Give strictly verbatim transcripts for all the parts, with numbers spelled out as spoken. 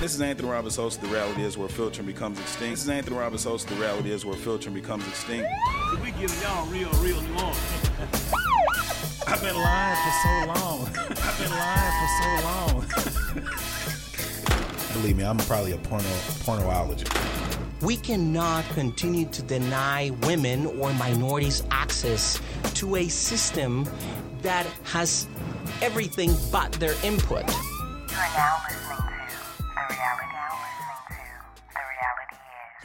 This is Anthony Roberts, host of The Reality Is Where Filtering Becomes Extinct. This is Anthony Roberts, host of The Reality Is Where Filtering Becomes Extinct. We giving y'all real, real New Orleans. I've been lying for so long. I've been lying for so long. Believe me, I'm probably a porno pornologist. We cannot continue to deny women or minorities access to a system that has everything but their input. You are now listening to The Reality. Now listening to The Reality Is.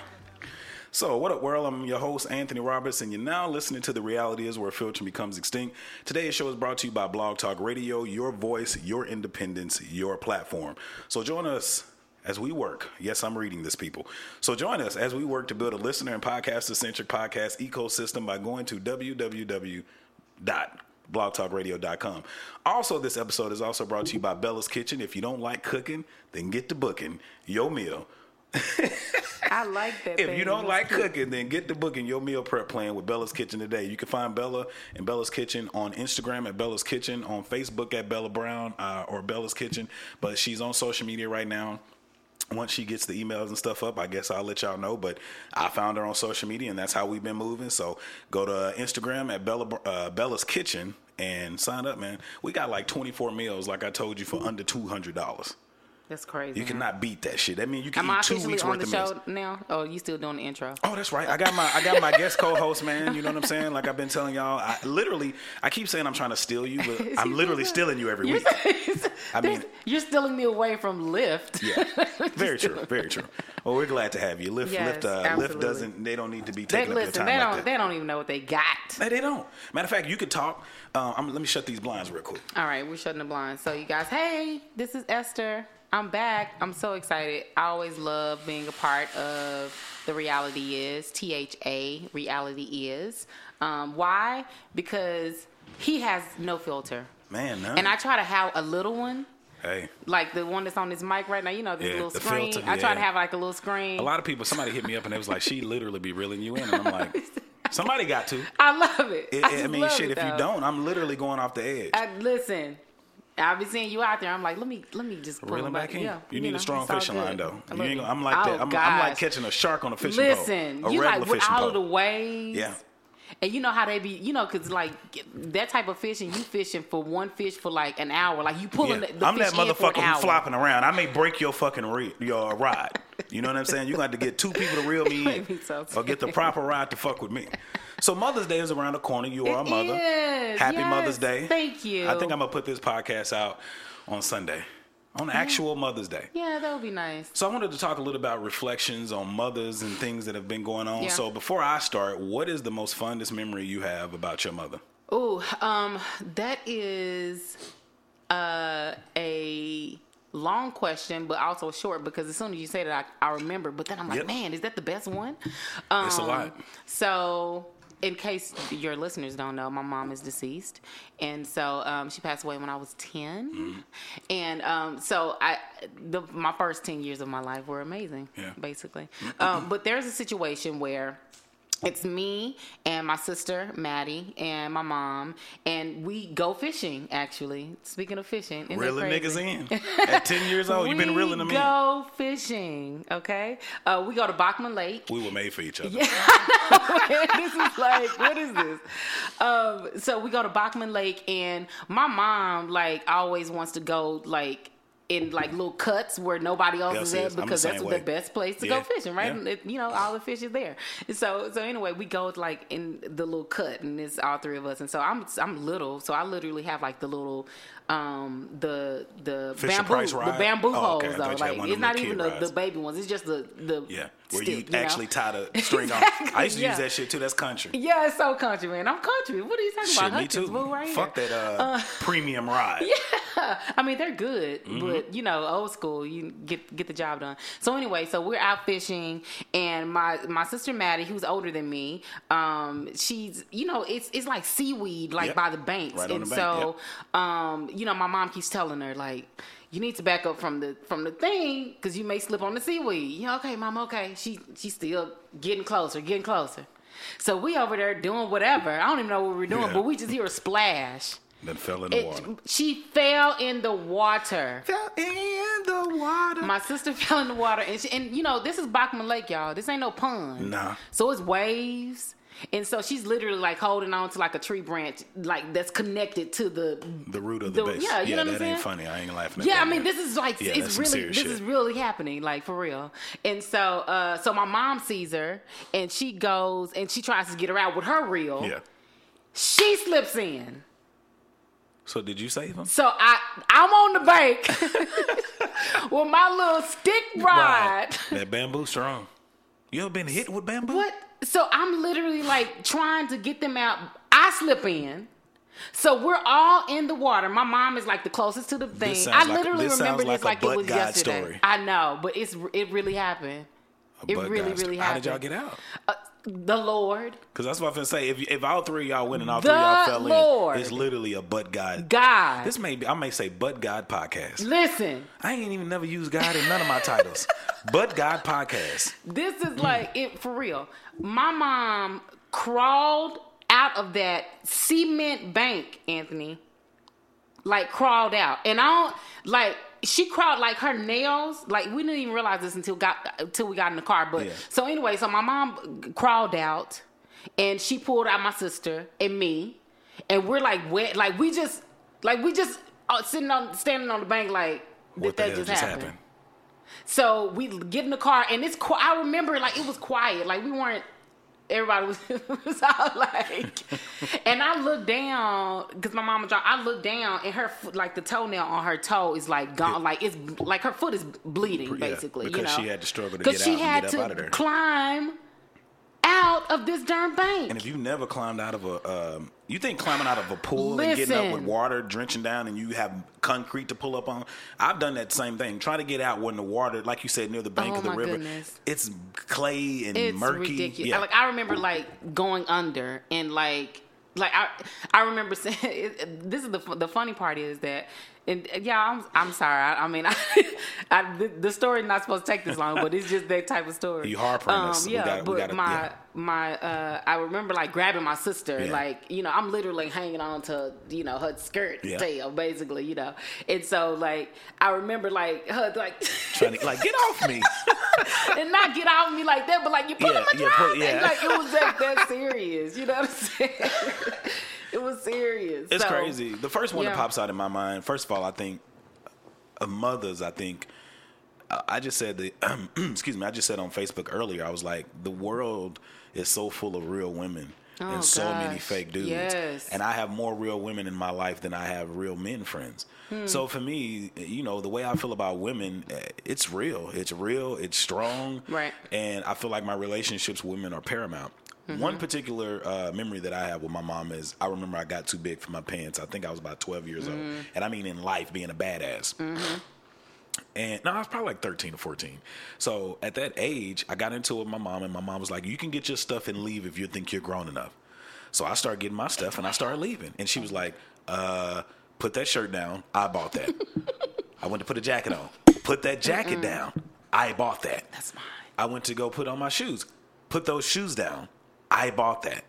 So, what up, world? I'm your host, Anthony Roberts, and you're now listening to The Reality Is Where Filtering Becomes Extinct. Today's show is brought to you by Blog Talk Radio, your voice, your independence, your platform. So, join us as we work. Yes, I'm reading this, people. So, join us as we work to build a listener and podcaster-centric podcast ecosystem by going to w w w dot blog talk radio dot com. Also, this episode is also brought to you by Bella's Kitchen. If you don't like cooking, then get to booking your meal. I like that. If baby. You don't like cooking, then get the book and your meal prep plan with Bella's Kitchen today. You can find Bella and Bella's Kitchen on Instagram at Bella's Kitchen, on Facebook at Bella Brown uh, or Bella's Kitchen. But she's on social media right now. Once she gets the emails and stuff up, I guess I'll let y'all know. But I found her on social media, and that's how we've been moving. So go to Instagram at Bella, uh, Bella's Kitchen and sign up, man. We got like twenty-four meals, like I told you, for under two hundred dollars. That's crazy. You cannot beat that shit. I mean, you can Am eat I two weeks worth of meals. Am I officially on the show now? Oh, you still doing the intro? Oh, that's right. I got my I got my guest co-host, man. You know what I'm saying? Like I've been telling y'all, I literally, I keep saying I'm trying to steal you, but I'm literally stealing you every you're, week. I mean, you're stealing me away from Lyft. Yeah, very true, very true. Well, we're glad to have you. Lyft, yes, Lyft, uh, Lyft doesn't. They don't need to be taking they, up listen, your time. They don't. Like that. They don't even know what they got. They, they don't. Matter of fact, you could talk. Uh, I'm, let me shut these blinds real quick. All right, we're shutting the blinds. So you guys, hey, this is Esther. I'm back. I'm so excited. I always love being a part of The Reality Is, T H A, Reality Is. Um, why? Because he has no filter. Man, no. And I try to have a little one. Hey. Like the one that's on this mic right now, you know, this yeah, little the screen. Filter, yeah. I try to have like a little screen. A lot of people, somebody hit me up and they was like, she literally be reeling you in. And I'm like... Somebody got to. I love it. it I, I mean, shit, if though. you don't, I'm literally going off the edge. I, listen. I've been seeing you out there. I'm like, let me let me just pull him back in. Yeah, you, you need know, a strong fishing line, though. You ain't gonna, I'm like oh, that. I'm, I'm like catching a shark on a fishing pole. Listen, boat, a you regular like with all pole. Of the waves. Yeah. And you know how they be, you know, because like that type of fishing, you fishing for one fish for like an hour. Like you pulling yeah. the, the I'm fish that motherfucker who's flopping around. I may break your fucking re- your rod. You know what I'm saying? You're going to have to get two people to reel me in so or get the proper rod to fuck with me. So Mother's Day is around the corner. You are it a mother. Is. Happy yes. Mother's Day. Thank you. I think I'm going to put this podcast out on Sunday. On actual Mother's Day. Yeah, that would be nice. So I wanted to talk a little about reflections on mothers and things that have been going on. Yeah. So before I start, what is the most fondest memory you have about your mother? Ooh, um, that is uh, a long question, but also short, because as soon as you say that, I, I remember. But then I'm like, yep. man, is that the best one? Um, it's a lot. So... In case your listeners don't know, my mom is deceased. And so um, she passed away when I was ten. Mm. And um, so I, the, my first ten years of my life were amazing, yeah. basically. Um, but there's a situation where It's me and my sister, Maddie, and my mom, and we go fishing, actually. Speaking of fishing. Reeling niggas in. At ten years old, you've been reeling them in. We go fishing, okay? Uh, we go to Bachman Lake. We were made for each other. Yeah, I know. This is like, what is this? Um, so we go to Bachman Lake, and my mom, like, always wants to go, like, in like little cuts where nobody else is at, because that's the best place to go fishing, right? Yeah. It, you know, all the fish is there. So, so anyway, we go like in the little cut, and it's all three of us. And so I'm, I'm little, so I literally have like the little, um, the the bamboo, the bamboo holes though. Like it's not even the, the baby ones. It's just the the yeah. Where you actually tie the string on. I used to use that shit too. That's country. Yeah, it's so country, man. I'm country. What are you talking about? Me too. Fuck that uh, premium ride. Yeah, I mean they're good, but. You know, old school, you get get the job done. So anyway, so we're out fishing, and my, my sister Maddie, who's older than me, um, she's, you know, it's it's like seaweed, like yep. by the banks. Right and on the so, bank. Yep. um, you know, my mom keeps telling her, like, you need to back up from the from the thing, because you may slip on the seaweed. You know, okay, mom, okay. She She's still getting closer, getting closer. So we over there doing whatever. I don't even know what we're doing, yeah. but we just hear a splash. Then fell in the it, water. She fell in the water. Fell in the water. My sister fell in the water. And, she, and you know, this is Bachman Lake, y'all. This ain't no pond. Nah. So it's waves. And so she's literally like holding on to like a tree branch, like that's connected to the the root of the, the base. Yeah, you yeah, know what I'm saying? Ain't funny. I ain't laughing at yeah, that. Yeah, I mean, this is like yeah, it's really this shit. is really happening, like for real. And so, uh, so my mom sees her, and she goes and she tries to get her out with her reel. Yeah. She slips in. So did you save him? So I, I'm on the bank with my little stick rod. That bamboo strong. You ever been hit with bamboo? What? So I'm literally like trying to get them out. I slip in. So we're all in the water. My mom is like the closest to the thing. I literally like, this remember this like, like it was God yesterday. Story. I know, but it's it really happened. A it really, really happened. How did y'all get out? Uh, The Lord. Because that's what I was going to say. If, if all three of y'all went and all the three of y'all fell Lord. in, it's literally a but God. God. This may be, I may say but God podcast. Listen. I ain't even never used God in none of my titles. But God podcast. This is mm. like, it for real. My mom crawled out of that cement bank, Anthony. Like crawled out. And I don't, like... She crawled like her nails. Like we didn't even realize this until got until we got in the car. But yeah. so anyway, so my mom crawled out, and she pulled out my sister and me, and we're like wet. Like we just like we just sitting on standing on the bank. Like what the that hell just happened? happened? So we get in the car, and it's. I remember like it was quiet. Like we weren't. Everybody was, was all like, and I looked down because my mama dropped. I looked down and her foot, like the toenail on her toe is like gone, yeah. like it's like her foot is bleeding basically. Yeah, because you know? she had to struggle to get out, she had and get to up out of there. Climb out of this darn bank. And if you've never climbed out of a, um, you think climbing out of a pool Listen. and getting up with water drenching down and you have concrete to pull up on. I've done that same thing. Try to get out when the water, like you said, near the bank oh of the river. Goodness. It's clay and it's murky. Ridiculous. Yeah. Like I remember like going under and like like I I remember saying it, this is the the funny part is that and yeah I'm I'm sorry I, I mean I, I the, the story's not supposed to take this long but it's just that type of story. You harping um, us. Yeah, we gotta, but we gotta, my. Yeah. My, uh, I remember like grabbing my sister, yeah. like, you know, I'm literally hanging on to, you know, her skirt yeah. tail, basically, you know. And so, like, I remember like her, like, trying to, like, get off me. And not get off me like that, but like, you're pulling yeah, my yeah, pull, yeah. And, like, it was that, that serious, you know what I'm saying? It was serious. It's so, crazy. The first one yeah. that pops out in my mind, first of all, I think, uh, mothers, I think, uh, I just said, the, um, excuse me, I just said on Facebook earlier, I was like, the world is so full of real women oh, and so gosh. many fake dudes. Yes. And I have more real women in my life than I have real men friends. Hmm. So for me, you know, the way I feel about women, it's real. It's real. It's strong. Right. And I feel like my relationships with women are paramount. Mm-hmm. One particular uh, memory that I have with my mom is I remember I got too big for my pants. I think I was about twelve years mm-hmm. old. And I mean in life being a badass. Mm-hmm. And no, I was probably like thirteen or fourteen. So at that age, I got into it with my mom, and my mom was like, you can get your stuff and leave if you think you're grown enough. So I started getting my stuff and I started leaving. And she was like, uh, put that shirt down. I bought that. I went to put a jacket on. Put that jacket Mm-mm. down. I bought that. That's mine. I went to go put on my shoes. Put those shoes down. I bought that.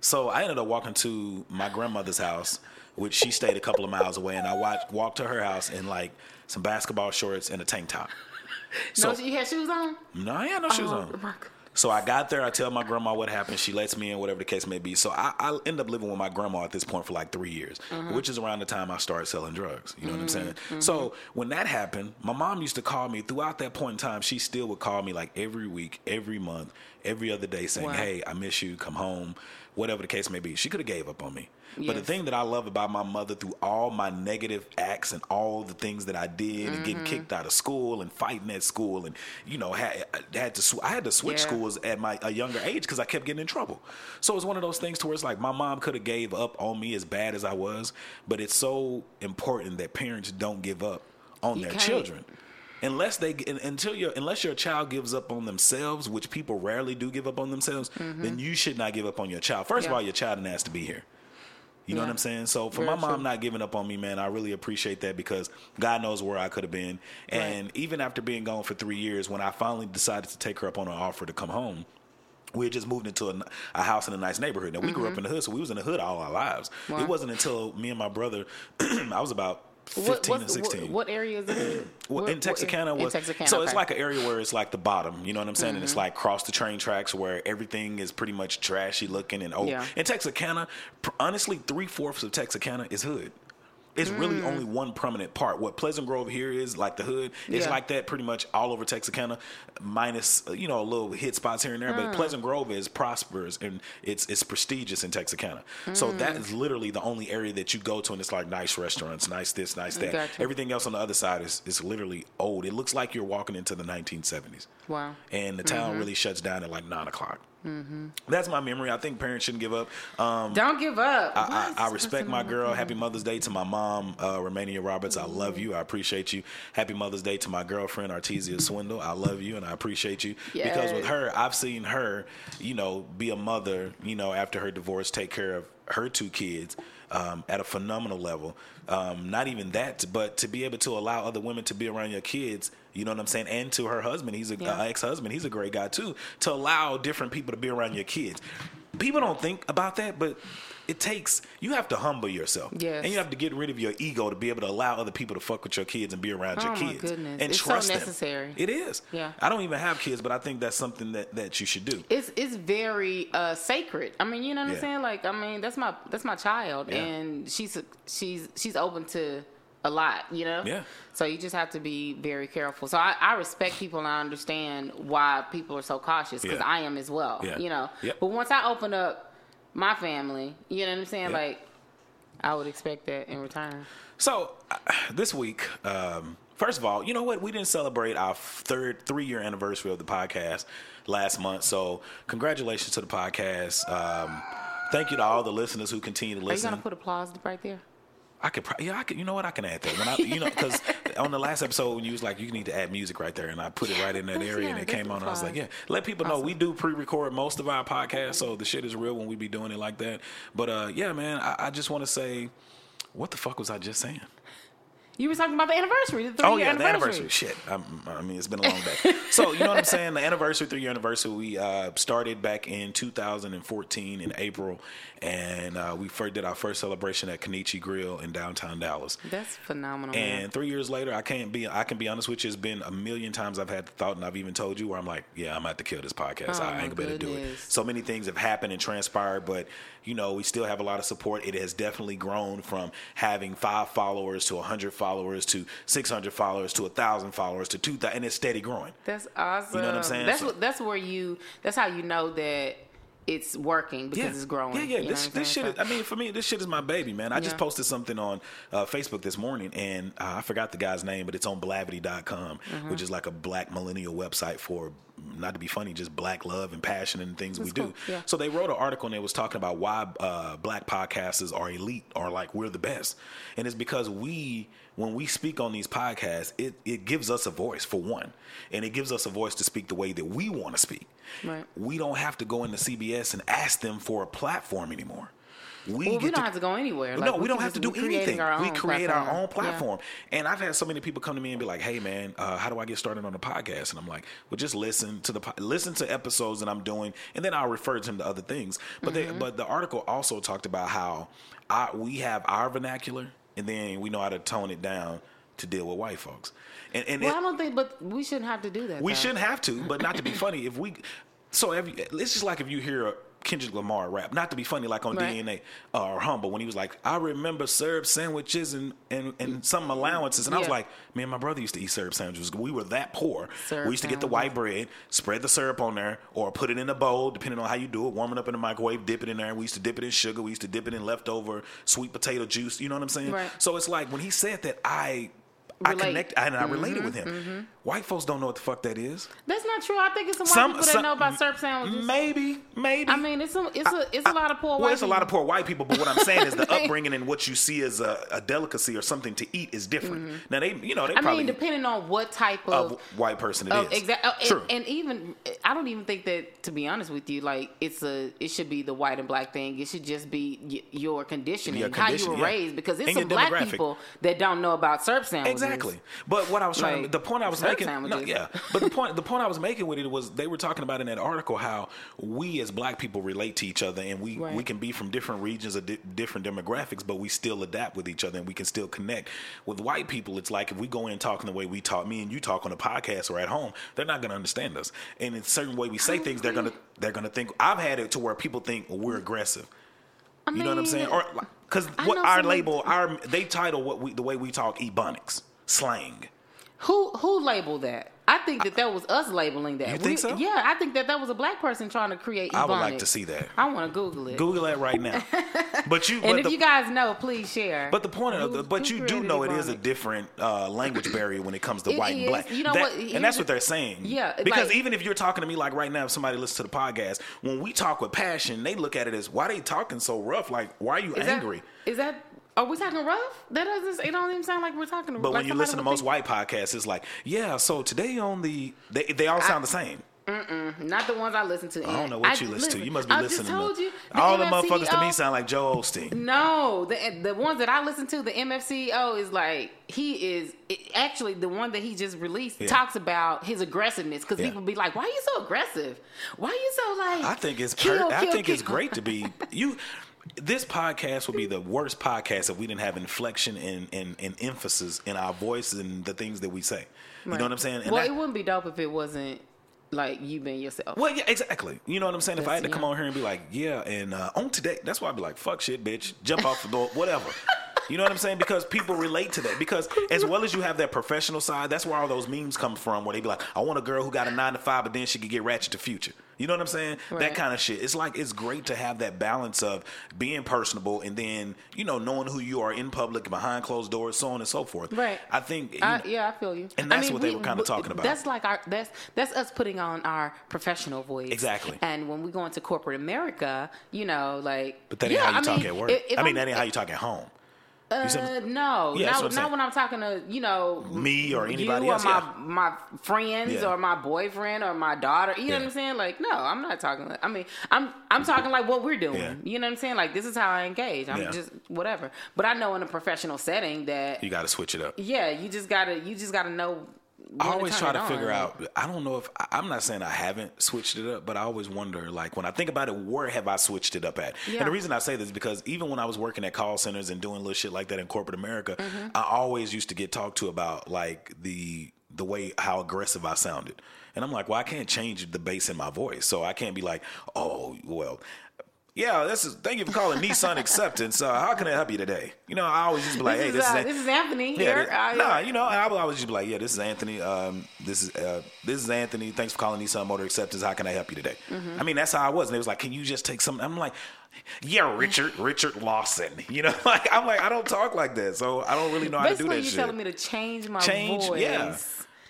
So I ended up walking to my grandmother's house, which she stayed a couple of miles away, and I watched, walked to her house in like some basketball shorts and a tank top. So, no, so you had shoes on? No, I had no shoes oh, on. So I got there. I tell my grandma what happened. She lets me in, whatever the case may be. So I, I end up living with my grandma at this point for like three years, mm-hmm. which is around the time I started selling drugs. You know mm-hmm. what I'm saying? Mm-hmm. So when that happened, my mom used to call me throughout that point in time. She still would call me like every week, every month, every other day saying, wow. hey, I miss you. Come home. Whatever the case may be. She could have gave up on me. Yes. But the thing that I love about my mother, through all my negative acts and all the things that I did, mm-hmm. and getting kicked out of school and fighting at school, and you know, had, had to sw- I had to switch yeah. schools at my a younger age because I kept getting in trouble. So it's one of those things to where it's like my mom could have gave up on me as bad as I was, but it's so important that parents don't give up on you their can't. children. Unless they until your unless your child gives up on themselves, which people rarely do give up on themselves, mm-hmm. then you should not give up on your child. First yeah. of all, your child didn't ask to be here. You yeah. know what I'm saying? So for Very my mom true. not giving up on me, man, I really appreciate that, because God knows where I could have been. Right. And even after being gone for three years, when I finally decided to take her up on an offer to come home, we had just moved into a, a house in a nice neighborhood. Now, we mm-hmm. grew up in the hood, so we was in the hood all our lives. Wow. It wasn't until me and my brother, I was about fifteen and sixteen. What, what area is it? Well, what, in Texarkana what, was in Texarkana, so okay. it's like an area where it's like the bottom, you know what I'm saying? Mm-hmm. And it's like cross the train tracks where everything is pretty much trashy looking and old. Yeah. In Texarkana, honestly, three fourths of Texarkana is hood. It's mm. really only one prominent part. What Pleasant Grove here is, like the hood, it's yeah. like that pretty much all over Texarkana, minus, you know, a little hit spots here and there. Mm. But Pleasant Grove is prosperous, and it's it's prestigious in Texarkana. Mm. So that is literally the only area that you go to, and it's like nice restaurants, nice this, nice that. Gotcha. Everything else on the other side is, is literally old. It looks like you're walking into the nineteen seventies. Wow. And the town mm-hmm. really shuts down at like nine o'clock. Mm-hmm. That's my memory. I think parents shouldn't give up. Um, Don't give up. I, I, I respect my girl. Happy Mother's Day to my mom, uh, Romania Roberts. Mm-hmm. I love you. I appreciate you. Happy Mother's Day to my girlfriend, Artesia Swindle. I love you and I appreciate you. Yes. Because with her, I've seen her, you know, be a mother, you know, after her divorce, take care of her two kids um, at a phenomenal level. Um, not even that, but to be able to allow other women to be around your kids, you know what I'm saying? And to her husband, he's an yeah. uh, ex-husband. He's a great guy, too. To allow different people to be around your kids. People don't think about that, but it takes, you have to humble yourself. Yes. And you have to get rid of your ego to be able to allow other people to fuck with your kids and be around oh your kids. My goodness. And it's trust so necessary. Them. It is. Yeah. I don't even have kids, but I think that's something that, that you should do. It's it's very uh, sacred. I mean, you know what yeah. I'm saying? Like, I mean, that's my that's my child, yeah. and she's she's she's open to a lot, you know? Yeah. So you just have to be very careful. So I, I respect people, and I understand why people are so cautious, because yeah. I am as well, yeah. you know? Yeah. But once I open up my family, you know what I'm saying? Yeah. Like, I would expect that in return. So uh, this week, um, first of all, you know what? We didn't celebrate our third three-year anniversary of the podcast last month. So congratulations to the podcast. Um, thank you to all the listeners who continue to listen. Are you going to put applause right there? I could, pro- yeah, I could. You know what? I can add that. When I, you know, because on the last episode, when you was like, you need to add music right there, and I put it right in that area, yeah, and it came on. And I was like, yeah, let people awesome. know we do pre-record most of our podcasts, so the shit is real when we be doing it like that. But uh, yeah, man, I, I just want to say, what the fuck was I just saying? You were talking about the anniversary, the three-year oh, yeah, anniversary. The anniversary. Shit. I'm, I mean, it's been a long day. So, you know what I'm saying? The anniversary, three-year anniversary, we uh, started back in two thousand fourteen in April, and uh, we first did our first celebration at Kenichi Grill in downtown Dallas. That's phenomenal. And man. three years later, I can't be, I can be honest with you, it's been a million times I've had the thought, and I've even told you where I'm like, yeah, I'm about to kill this podcast. Oh, I ain't going to do it. So many things have happened and transpired, but, you know, we still have a lot of support. It has definitely grown from having five followers to one hundred followers. Followers to six hundred followers to one thousand followers to two thousand, and it's steady growing. That's awesome. You know what I'm saying? That's so, that's where you that's how you know that it's working, because yeah, it's growing. Yeah, yeah. You know this this shit. Is, I mean, for me, this shit is my baby, man. I yeah. just posted something on uh, Facebook this morning, and uh, I forgot the guy's name, but it's on Blavity dot com, mm-hmm. which is like a black millennial website for, not to be funny, just black love and passion and things That's we cool. do. Yeah. So they wrote an article, and it was talking about why uh, black podcasters are elite, or like we're the best. And it's because we, when we speak on these podcasts, it, it gives us a voice, for one. And it gives us a voice to speak the way that we want to speak. Right. We don't have to go into C B S and ask them for a platform anymore. We, well, we don't to, have to go anywhere. Like, no, we, we don't have to do anything. We create platform. our own platform. Yeah. And I've had so many people come to me and be like, hey, man, uh, how do I get started on a podcast? And I'm like, well, just listen to the po- listen to episodes that I'm doing, and then I'll refer to them to other things. But mm-hmm. they, but the article also talked about how I, we have our vernacular, and then we know how to tone it down to deal with white folks. And, and well, it, I don't think, but we shouldn't have to do that. We though. shouldn't have to, but not to be funny. If we, so every, it's just like if you hear a Kendrick Lamar rap, not to be funny, like on right. D N A uh, or Humble, when he was like, I remember syrup sandwiches and, and, and some allowances. And yeah. I was like, man, my brother used to eat syrup sandwiches. We were that poor. Syrup we used to get the white bread, spread the syrup on there, or put it in a bowl, depending on how you do it, warm it up in the microwave, dip it in there. We used to dip it in sugar. We used to dip it in leftover sweet potato juice. You know what I'm saying? Right. So it's like when he said that, I... Relate. I connect and I mm-hmm, related with him. Mm-hmm. White folks don't know what the fuck that is. That's not true. I think it's some white some, people that some, know about syrup sandwiches. Maybe, maybe. I mean, it's a, it's I, a, it's I, a lot of poor well, white people. Well, it's a lot of poor white people, but what I'm saying is the upbringing and what you see as a, a delicacy or something to eat is different. Mm-hmm. Now, they, you know, they I probably... I mean, depending on what type of... of white person it of, is. Exactly. Uh, true. And, and even, I don't even think that, to be honest with you, like, it's a, it should be the white and black thing. It should just be y- your conditioning, your condition, how you were yeah. raised, because it's and some black people that don't know about syrup sandwiches. Exactly. Exactly, but what I was trying, like, the point I was making, no, yeah, but the point, the point I was making with it was they were talking about in that article how we as black people relate to each other, and we, right. we can be from different regions or di- different demographics, but we still adapt with each other, and we can still connect with white people. It's like if we go in talking the way we talk, me and you talk on a podcast or at home, they're not going to understand us, and in a certain way we say things, they're gonna they're gonna think. I've had it to where people think well, we're aggressive. I mean, you know what I'm saying? Or because what our label, our they title what we the way we talk ebonics. Slang. Who who labeled that? I think that that was us labeling that. You think we, so? Yeah, I think that that was a black person trying to create ebonics. I would like to see that. I want to Google it. Google that right now. But you. and but if the, you guys know, please share. But the point who, of the, but you do know ebonics. It is a different uh, language barrier when it comes to it white is. And black. You know that, what? And that's what they're saying. Yeah. Because like, even if you're talking to me like right now, if somebody listens to the podcast, when we talk with passion, they look at it as why are they talking so rough? Like why are you is angry? That, is that? Are we talking rough? That doesn't. It don't even sound like we're talking rough. But like when you listen to most white podcasts, it's like, yeah. So today on the, they, they all sound I, the same. Mm-mm. Not the ones I listen to. I don't know what I, you listen, listen to. You must be I listening. I just told to, you. The all M F C E O, the motherfuckers to me sound like Joe Osteen. No, the the ones that I listen to, the M F C E O is like he is it, actually the one that he just released yeah. talks about his aggressiveness because yeah. people be like, why are you so aggressive? Why are you so like? I think it's kill, per- kill, I think kill. It's great to be you. This podcast would be the worst podcast if we didn't have inflection and, and, and emphasis in our voice and the things that we say. You right. know what I'm saying? And well, I, it wouldn't be dope if it wasn't like you being yourself. Well, yeah, exactly. You know what I'm saying? That's, if I had to yeah. come on here and be like, yeah, and uh, on today, that's why I'd be like, fuck shit, bitch. Jump off the door, whatever. You know what I'm saying? Because people relate to that. Because as well as you have that professional side, that's where all those memes come from where they be like, I want a girl who got a nine to five, but then she could get ratchet to future. You know what I'm saying? Right. That kind of shit. It's like it's great to have that balance of being personable and then, you know, knowing who you are in public, behind closed doors, so on and so forth. Right. I think. I, yeah, I feel you. And that's I mean, what we, they were kind of talking about. That's like our that's that's us putting on our professional voice. Exactly. And when we go into corporate America, you know, like. But that ain't yeah, how you I talk mean, at work. I mean, I'm, that ain't how you talk at home. Uh, no, yeah, not, not when I'm talking to, you know, me or anybody you else, or my, yeah. my friends yeah. or my boyfriend or my daughter, you know yeah. what I'm saying? Like, no, I'm not talking. Like, I mean, I'm, I'm talking like what we're doing, yeah. you know what I'm saying? Like, this is how I engage. I'm yeah. just whatever. But I know in a professional setting that you got to switch it up. Yeah. You just gotta, you just gotta know. I always try to figure out, I don't know if, I'm not saying I haven't switched it up, but I always wonder, like, when I think about it, where have I switched it up at? Yeah. And the reason I say this is because even when I was working at call centers and doing little shit like that in corporate America, mm-hmm. I always used to get talked to about, like, the the way, how aggressive I sounded. And I'm like, well, I can't change the bass in my voice, so I can't be like, oh, well... Yeah, this is. Thank you for calling Nissan Acceptance. Uh, how can I help you today? You know, I always just be like, this "Hey, is, this, uh, is this is Anthony yeah, here." Uh, nah, you know, I would always just be like, "Yeah, this is Anthony. Um, this is uh, this is Anthony. Thanks for calling Nissan Motor Acceptance. How can I help you today?" Mm-hmm. I mean, that's how I was, and it was like, "Can you just take something?" I'm like, "Yeah, Richard, Richard Lawson." You know, like I'm like, I don't talk like that, so I don't really know how Basically, to do that. Basically, you're shit. telling me to change my change, voice. Yeah.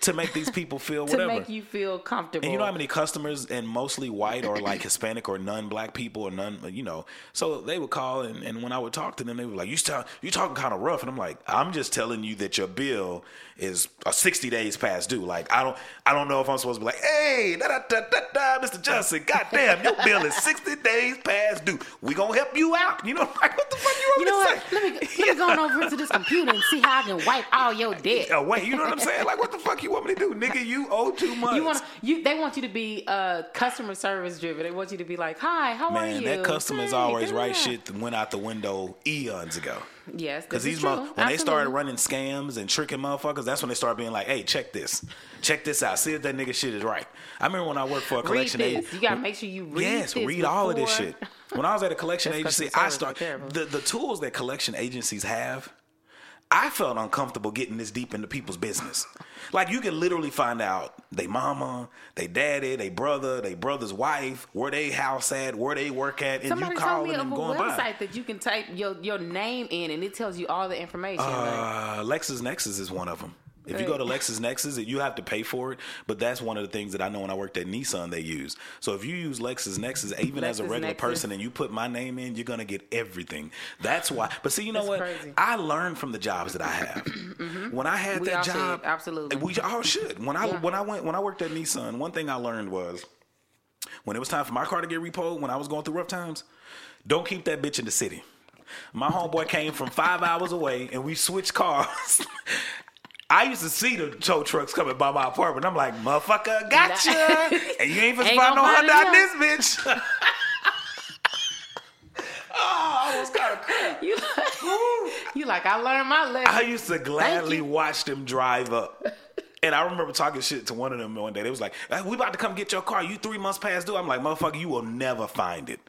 to make these people feel to whatever. To make you feel comfortable. And you know how many customers, and mostly white or like Hispanic or non-black people or none, you know. So they would call, and, and when I would talk to them, they were like, you talk, you're talking kind of rough. And I'm like, I'm just telling you that your bill is sixty days past due. Like, I don't I don't know if I'm supposed to be like, hey, da, da, da, da, da, Mister Johnson, goddamn, your bill is sixty days past due. We going to help you out. You know, like, what the fuck you want me to say? Let me, let me go on over to this computer and see how I can wipe all your debt away. You know what I'm saying? Like, what the fuck you want me to do? Nigga, you owe two months. You want you? They want you to be uh, customer service driven. They want you to be like, hi, how Man, are you? Man, that customer's hey, always right shit that went out the window eons ago. Yes, because these mo- when Absolutely. They started running scams and tricking motherfuckers, that's when they started being like, "Hey, check this, check this out, see if that nigga shit is right." I remember when I worked for a collection agency, you gotta make sure you read yes, this read before. all of this shit. When I was at a collection agency, I started the the tools that collection agencies have. I felt uncomfortable getting this deep into people's business. Like, you can literally find out they mama, they daddy, they brother, they brother's wife, where they house at, where they work at, and Somebody you calling them going by. Somebody told me of a website that you can type your, your name in, and it tells you all the information. Uh, like. Lexis Nexis is one of them. If you go to Lexis Nexis, you have to pay for it, but that's one of the things that I know when I worked at Nissan they use. So if you use Lexis Nexis, even Lexis as a regular Nexis. person, and you put my name in, you're going to get everything. That's why. But see, you know that's what? Crazy. I learned from the jobs that I have. Mm-hmm. When I had we that job, should. Absolutely, we all should. When I yeah. when I went when I worked at Nissan, one thing I learned was when it was time for my car to get repoed, when I was going through rough times, don't keep that bitch in the city. My homeboy came from five hours away, and we switched cars. I used to see the tow trucks coming by my apartment. I'm like, motherfucker, gotcha. And you ain't finna find no Honda on this bitch. Oh, I was kind of crap. You like, you like, I learned my lesson. I used to gladly watch them drive up. And I remember talking shit to one of them one day. They was like, we about to come get your car. You three months past due. I'm like, motherfucker, you will never find it.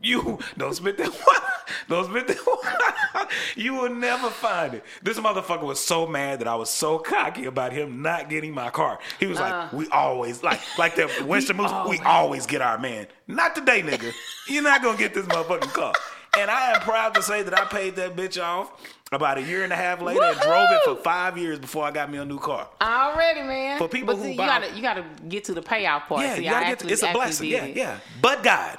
You don't spit that one. Don't spit that one. You will never find it. This motherfucker was so mad that I was so cocky about him not getting my car. He was like, uh, "We always like like the Western movies. We always get our man. Not today, nigga. You're not gonna get this motherfucking car." And I am proud to say that I paid that bitch off about a year and a half later. Woo-hoo! And drove it for five years before I got me a new car. Already, man. For people but who see, buy, you gotta you gotta get to the payout part. Yeah, see, you gotta I get actually, to, it's a blessing. Yeah, it. yeah. But God.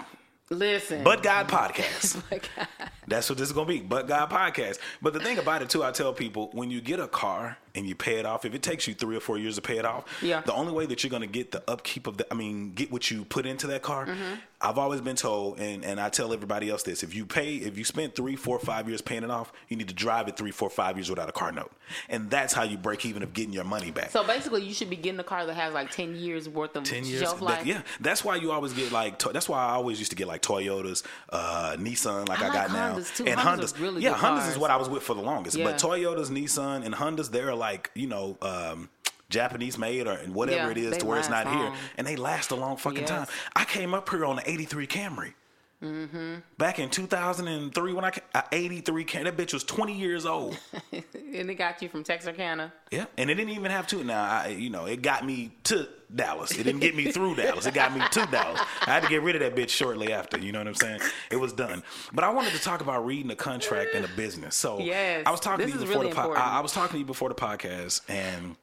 Listen. But God podcast. But God. That's what this is going to be. But God podcast. But the thing about it, too, I tell people, when you get a car and you pay it off, if it takes you three or four years to pay it off, yeah. the only way that you're going to get the upkeep of the, I mean, get what you put into that car. Mm-hmm. I've always been told, and, and I tell everybody else this, if you pay, if you spend three, four, five years paying it off, you need to drive it three, four, five years without a car note. And that's how you break even of getting your money back. So basically, you should be getting a car that has like ten years worth of ten years, shelf life. That, yeah. That's why you always get like, to, that's why I always used to get like Toyotas, uh, Nissan, like I, I like got Hondas now. Too. And Hondas, Hondas really yeah, Hondas cars. Is what I was with for the longest. Yeah. But Toyotas, Nissan, and Hondas, they're like, like, you know, um, Japanese made or whatever yeah, it is to where it's not long. Here. And they last a long fucking yes. time. I came up here on an eighty-three Camry. Mm-hmm. Back in two thousand three when I came, an eighty-three Camry. That bitch was twenty years old. And it got you from Texarkana. Yeah. And it didn't even have to. Now, I, you know, it got me to Dallas. It didn't get me through Dallas. It got me to Dallas. I had to get rid of that bitch shortly after. You know what I'm saying? It was done. But I wanted to talk about reading a contract and a business. So yes, I was talking to you before really the po- I, I was talking to you before the podcast, and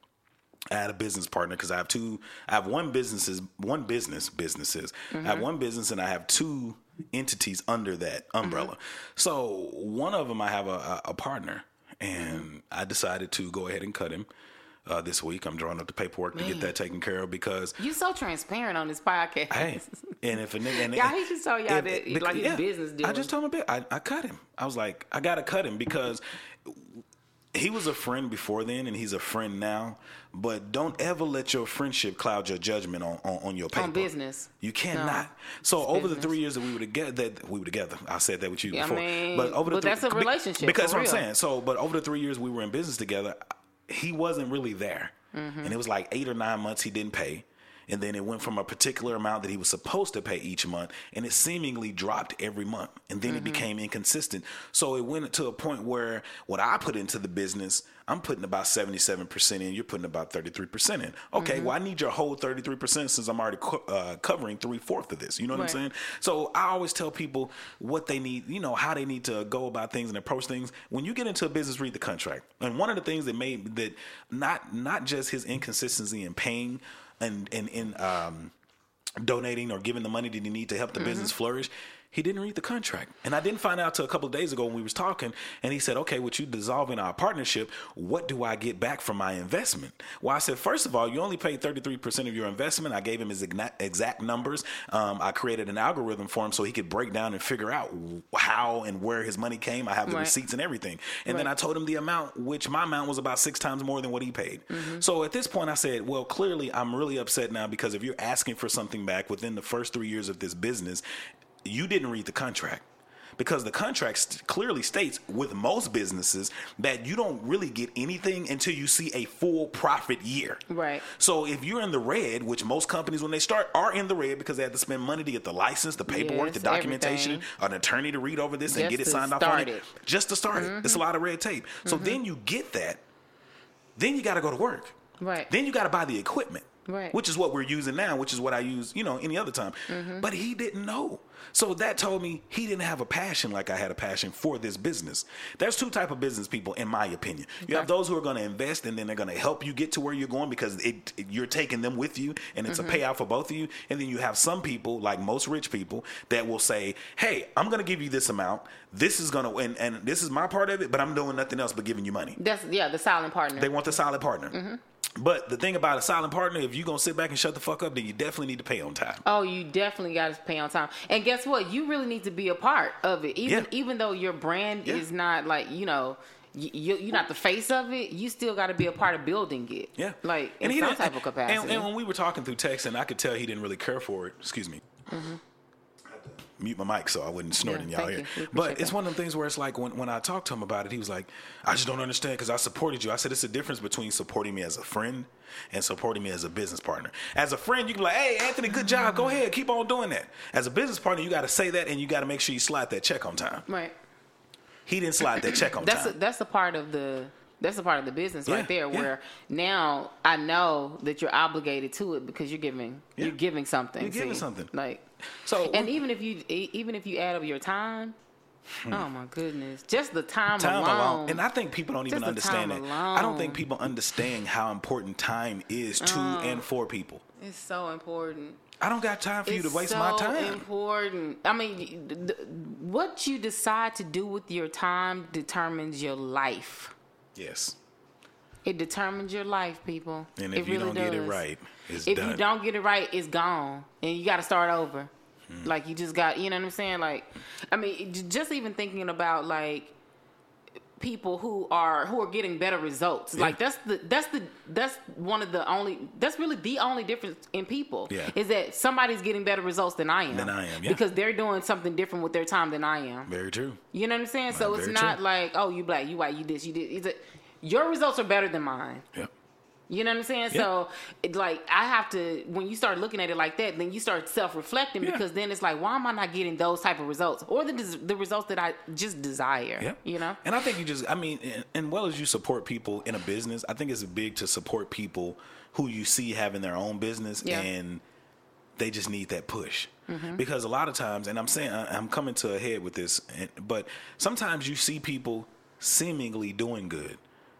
I had a business partner because I have two. I have one businesses, one business businesses. Mm-hmm. I have one business, and I have two entities under that umbrella. Mm-hmm. So one of them, I have a, a partner, and mm-hmm. I decided to go ahead and cut him. Uh, this week, I'm drawing up the paperwork Man. to get that taken care of because you're so transparent on this podcast. Hey, and if a nigga, and yeah, he just told y'all if, that because, like his yeah, business deal. I just told him a bit. I, I cut him. I was like, I gotta cut him because he was a friend before then, and he's a friend now. But don't ever let your friendship cloud your judgment on, on, on your paper. On business, you cannot. No, so over business. the three years that we were together, that we were together, I said that with you yeah, before. I mean, but over the well, three, that's a relationship because what I'm saying. So, but over the three years we were in business together, he wasn't really there. Mm-hmm. And it was like eight or nine months he didn't pay. And then it went from a particular amount that he was supposed to pay each month, and it seemingly dropped every month. And then mm-hmm. it became inconsistent. So it went to a point where what I put into the business, I'm putting about seventy-seven percent in, you're putting about thirty-three percent in. Okay, mm-hmm. well, I need your whole thirty-three percent since I'm already co- uh, covering three-fourths of this. You know what right. I'm saying? So I always tell people what they need, you know, how they need to go about things and approach things. When you get into a business, read the contract. And one of the things that made that not not just his inconsistency in paying, and and in um, donating or giving the money that he need to help the mm-hmm. business flourish, he didn't read the contract. And I didn't find out till a couple of days ago when we was talking, and he said, okay, with you dissolving our partnership, what do I get back from my investment? Well, I said, first of all, you only paid thirty-three percent of your investment. I gave him his exact numbers. Um, I created an algorithm for him so he could break down and figure out how and where his money came. I have the right. receipts and everything. And right. then I told him the amount, which my amount was about six times more than what he paid. Mm-hmm. So at this point I said, well, clearly I'm really upset now, because if you're asking for something back within the first three years of this business, you didn't read the contract, because the contract st- clearly states with most businesses that you don't really get anything until you see a full profit year. Right. So if you're in the red, which most companies when they start are in the red because they have to spend money to get the license, the paperwork, yes, the documentation, everything. An attorney to read over this just and get it signed off on it. it. Just to start mm-hmm. it. It's a lot of red tape. So mm-hmm. then you get that. Then you got to go to work. Right. Then you got to buy the equipment. Right. Which is what we're using now, which is what I use, you know, any other time. Mm-hmm. But he didn't know. So that told me he didn't have a passion like I had a passion for this business. There's two type of business people, in my opinion. Okay. You have those who are going to invest, and then they're going to help you get to where you're going because it, it, you're taking them with you, and it's mm-hmm. a payout for both of you. And then you have some people, like most rich people, that will say, hey, I'm going to give you this amount. This is going to, and, and this is my part of it, but I'm doing nothing else but giving you money. That's, yeah, the silent partner. They want the silent partner. Mm-hmm. But the thing about a silent partner, if you're going to sit back and shut the fuck up, then you definitely need to pay on time. Oh, you definitely got to pay on time. And guess what? You really need to be a part of it. Even yeah. even though your brand yeah. is not like, you know, you, you're not the face of it, you still got to be a part of building it. Yeah. Like, in some type of capacity. And, and when we were talking through text, and I could tell he didn't really care for it. Excuse me. Mm-hmm. Mute my mic so I wouldn't snort in y'all here. But it's one of the things where it's like when, when I talked to him about it, he was like, I just don't understand because I supported you. I said, it's a difference between supporting me as a friend and supporting me as a business partner. As a friend, you can be like, hey, Anthony, good job. Go ahead. Keep on doing that. As a business partner, you got to say that and you got to make sure you slide that check on time. Right. He didn't slide that check on that's time. A, that's the part of the... That's a part of the business yeah, right there where yeah. now I know that you're obligated to it because you're giving yeah. you're giving something. You're see? giving something. Like so And even if you even if you add up your time, hmm. oh my goodness. Just the time, time alone. alone. And I think people don't Just even understand it. I don't think people understand how important time is to um, and for people. It's so important. I don't got time for it's you to waste so my time. It's so important. I mean, th- what you decide to do with your time determines your life. Yes. It determines your life, people. And if it you really don't does. get it right, it's if done. If you don't get it right, it's gone. And you got to start over. Mm. Like, you just got, you know what I'm saying? Like, I mean, just even thinking about, like, people who are who are getting better results. Yeah. Like, that's the that's the that's one of the only that's really the only difference in people yeah. is that somebody's getting better results than I am. Than I am, yeah. Because they're doing something different with their time than I am. Very true. You know what I'm saying? Not so it's not true. Like, oh, you black, you white, you this, you did. It's a, your results are better than mine. Yeah. You know what I'm saying? Yeah. So, it, like, I have to, when you start looking at it like that, then you start self-reflecting yeah. because then it's like, why am I not getting those type of results or the the results that I just desire, yeah. you know? And I think you just, I mean, and, and well as you support people in a business, I think it's big to support people who you see having their own business yeah. and they just need that push. Mm-hmm. Because a lot of times, and I'm saying, I'm coming to a head with this, but sometimes you see people seemingly doing good,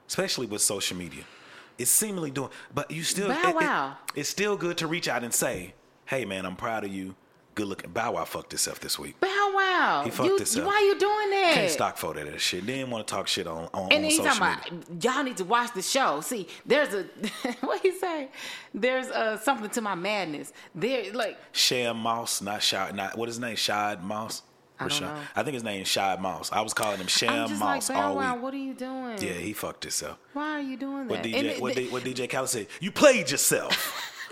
especially with social media. It's seemingly doing, but you still, Bow Wow. It, it, it's still good to reach out and say, hey man, I'm proud of you. Good looking. Bow Wow fucked himself this week. Bow Wow. He fucked you, himself. Why are you doing that? Can't stock photo that shit. They didn't want to talk shit on, on, and on social media. And he's talking about, y'all need to watch the show. See, there's a, what he say? There's a, something to my madness. There, like. Shad Moss, not Shad, not, what is his name? Shad Moss? I, don't know. I think his name is Shad Moss. I was calling him Sham Moss like, all wow, week. What are you doing? Yeah, he fucked himself. Why are you doing that? What D J, it, what, the, what D J Khaled said, you played yourself.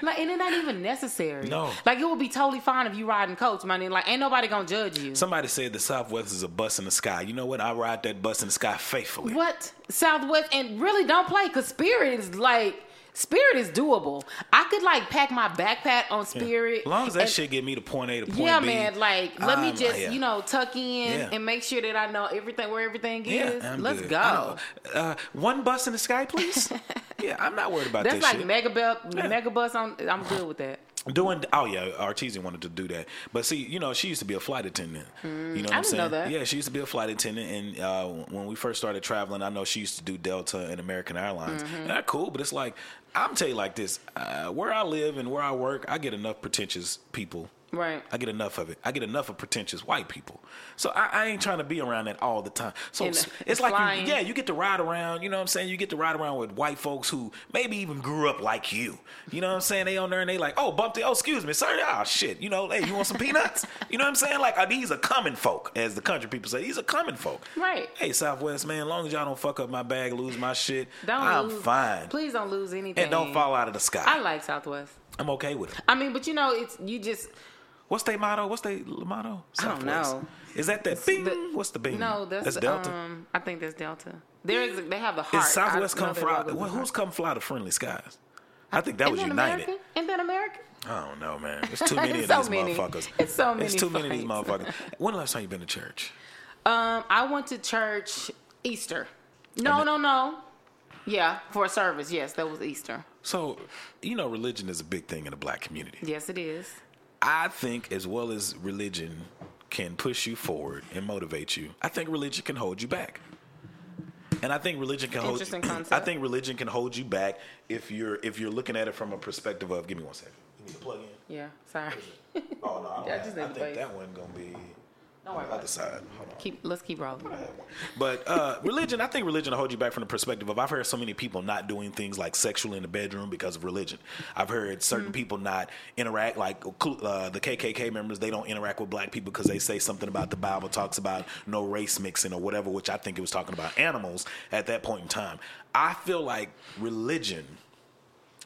Like, and it's not even necessary. No. Like, it would be totally fine if you riding coach, man. Like, ain't nobody gonna judge you. Somebody said the Southwest is a bus in the sky. You know what? I ride that bus in the sky faithfully. What? Southwest? And really don't play, because Spirit is like... Spirit is doable. I could like pack my backpack on Spirit. Yeah. As long as that and, shit get me to point A to point yeah, B. Yeah, man. Like, let I'm, me just, yeah. you know, tuck in yeah. and make sure that I know everything where everything is. Yeah, Let's good. go. Uh, one bus in the sky, please. yeah, I'm not worried about That's that like shit. That's like mega, mega bus. On, I'm good with that. Doing oh yeah, Artesia wanted to do that, but see, you know, she used to be a flight attendant. Mm, you know what I I'm didn't saying? Know that. Yeah, she used to be a flight attendant, and uh, when we first started traveling, I know she used to do Delta and American Airlines. Mm-hmm. And that's cool, but it's like I'm tell you like this: uh, where I live and where I work, I get enough pretentious people. Right. I get enough of it. I get enough of pretentious white people. So I, I ain't trying to be around that all the time. So the, it's, it's like, you, yeah, you get to ride around, you know what I'm saying? You get to ride around with white folks who maybe even grew up like you. You know what I'm saying? They on there and they like, oh, bumped it. Oh, excuse me, sir. Oh, shit. You know, hey, you want some peanuts? You know what I'm saying? Like, are these are common folk, as the country people say. These are common folk. Right. Hey, Southwest, man, as long as y'all don't fuck up my bag, lose my shit, don't I'm lose, fine. Please don't lose anything. And don't fall out of the sky. I like Southwest. I'm okay with it. I mean, but you know, it's you just... What's their motto? What's their motto? Southwest. I don't know. Is that that bing? The, What's the bing? No, that's, that's Delta. Um, I think that's Delta. There is. They have the heart. Is Southwest come fly? Well, who's come fly to friendly skies? I think that was United. Ain't that American? I don't know, man. There's too many of so these many. motherfuckers. It's so many. It's too fights. many of these motherfuckers. When the last time you been to church? Um, I went to church Easter. No, then, no, no. Yeah, for a service. Yes, that was Easter. So, you know, religion is a big thing in the black community. Yes, it is. I think as well as religion can push you forward and motivate you, I think religion can hold you back. And I think religion can hold you, I think religion can hold you back if you're if you're looking at it from a perspective of, give me one second. You need to plug in? Yeah, sorry. Oh no, I, don't I, just have, I think place. that one's gonna be Don't worry on the other side. Hold on. Keep let's keep rolling. But uh, religion, I think religion will hold you back from the perspective of I've heard so many people not doing things like sexually in the bedroom because of religion. I've heard certain mm-hmm. people not interact like uh, the K K K members. They don't interact with black people because they say something about the Bible talks about no race mixing or whatever, which I think it was talking about animals at that point in time. I feel like religion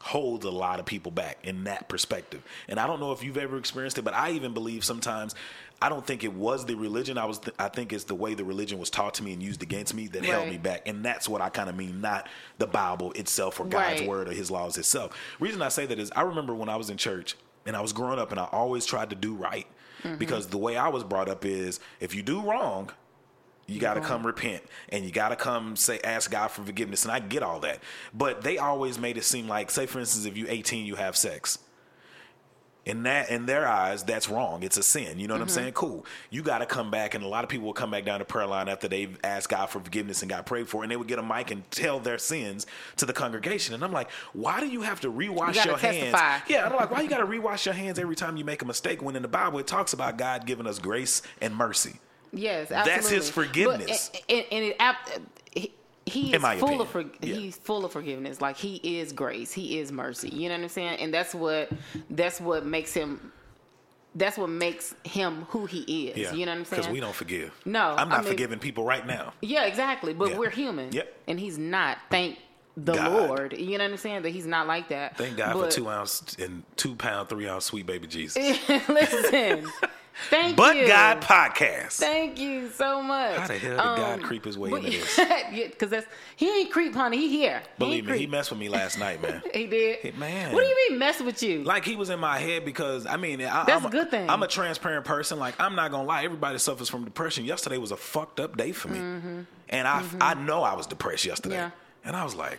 holds a lot of people back in that perspective. And I don't know if you've ever experienced it, but I even believe sometimes I don't think it was the religion. I was, th- I think it's the way the religion was taught to me and used against me that right. held me back. And that's what I kind of mean, not the Bible itself or God's right. word or his laws itself. Reason I say that is I remember when I was in church and I was growing up and I always tried to do right mm-hmm. because the way I was brought up is if you do wrong, you got to yeah. come repent and you got to come say, ask God for forgiveness. And I get all that, but they always made it seem like, say for instance, if you're eighteen, you have sex. In that, in their eyes, that's wrong. It's a sin. You know what mm-hmm. I'm saying? Cool. You got to come back, and a lot of people will come back down the prayer line after they've asked God for forgiveness and got prayed for, and they would get a mic and tell their sins to the congregation. And I'm like, why do you have to rewash you your testify. hands? Yeah, I'm like, why you got to rewash your hands every time you make a mistake? When in the Bible it talks about God giving us grace and mercy. Yes, absolutely. That's His forgiveness. But, and, and it. it He is full of for, yeah. he's full of forgiveness. Like he is grace, he is mercy. You know what I'm saying? And that's what that's what makes him that's what makes him who he is. Yeah. You know what I'm saying? Because we don't forgive. No, I'm not I mean, forgiving people right now. Yeah, exactly. But yeah. we're human. Yep. And he's not. Thank the God. Lord. You know what I'm saying? That he's not like that. Thank God but, for two ounce and two pound, three ounce sweet baby Jesus. Listen. Thank but you. But God podcast. Thank you so much. How the hell did um, God creep his way but, into this? Because that's he ain't creep, honey. He here. Believe he me, creep. he messed with me last night, man. He did, hey, man. What do you mean mess with you? Like he was in my head because I mean, I, that's I'm a good thing. I'm a transparent person. Like I'm not gonna lie, everybody suffers from depression. Yesterday was a fucked up day for me, mm-hmm. and I mm-hmm. I know I was depressed yesterday, yeah. and I was like.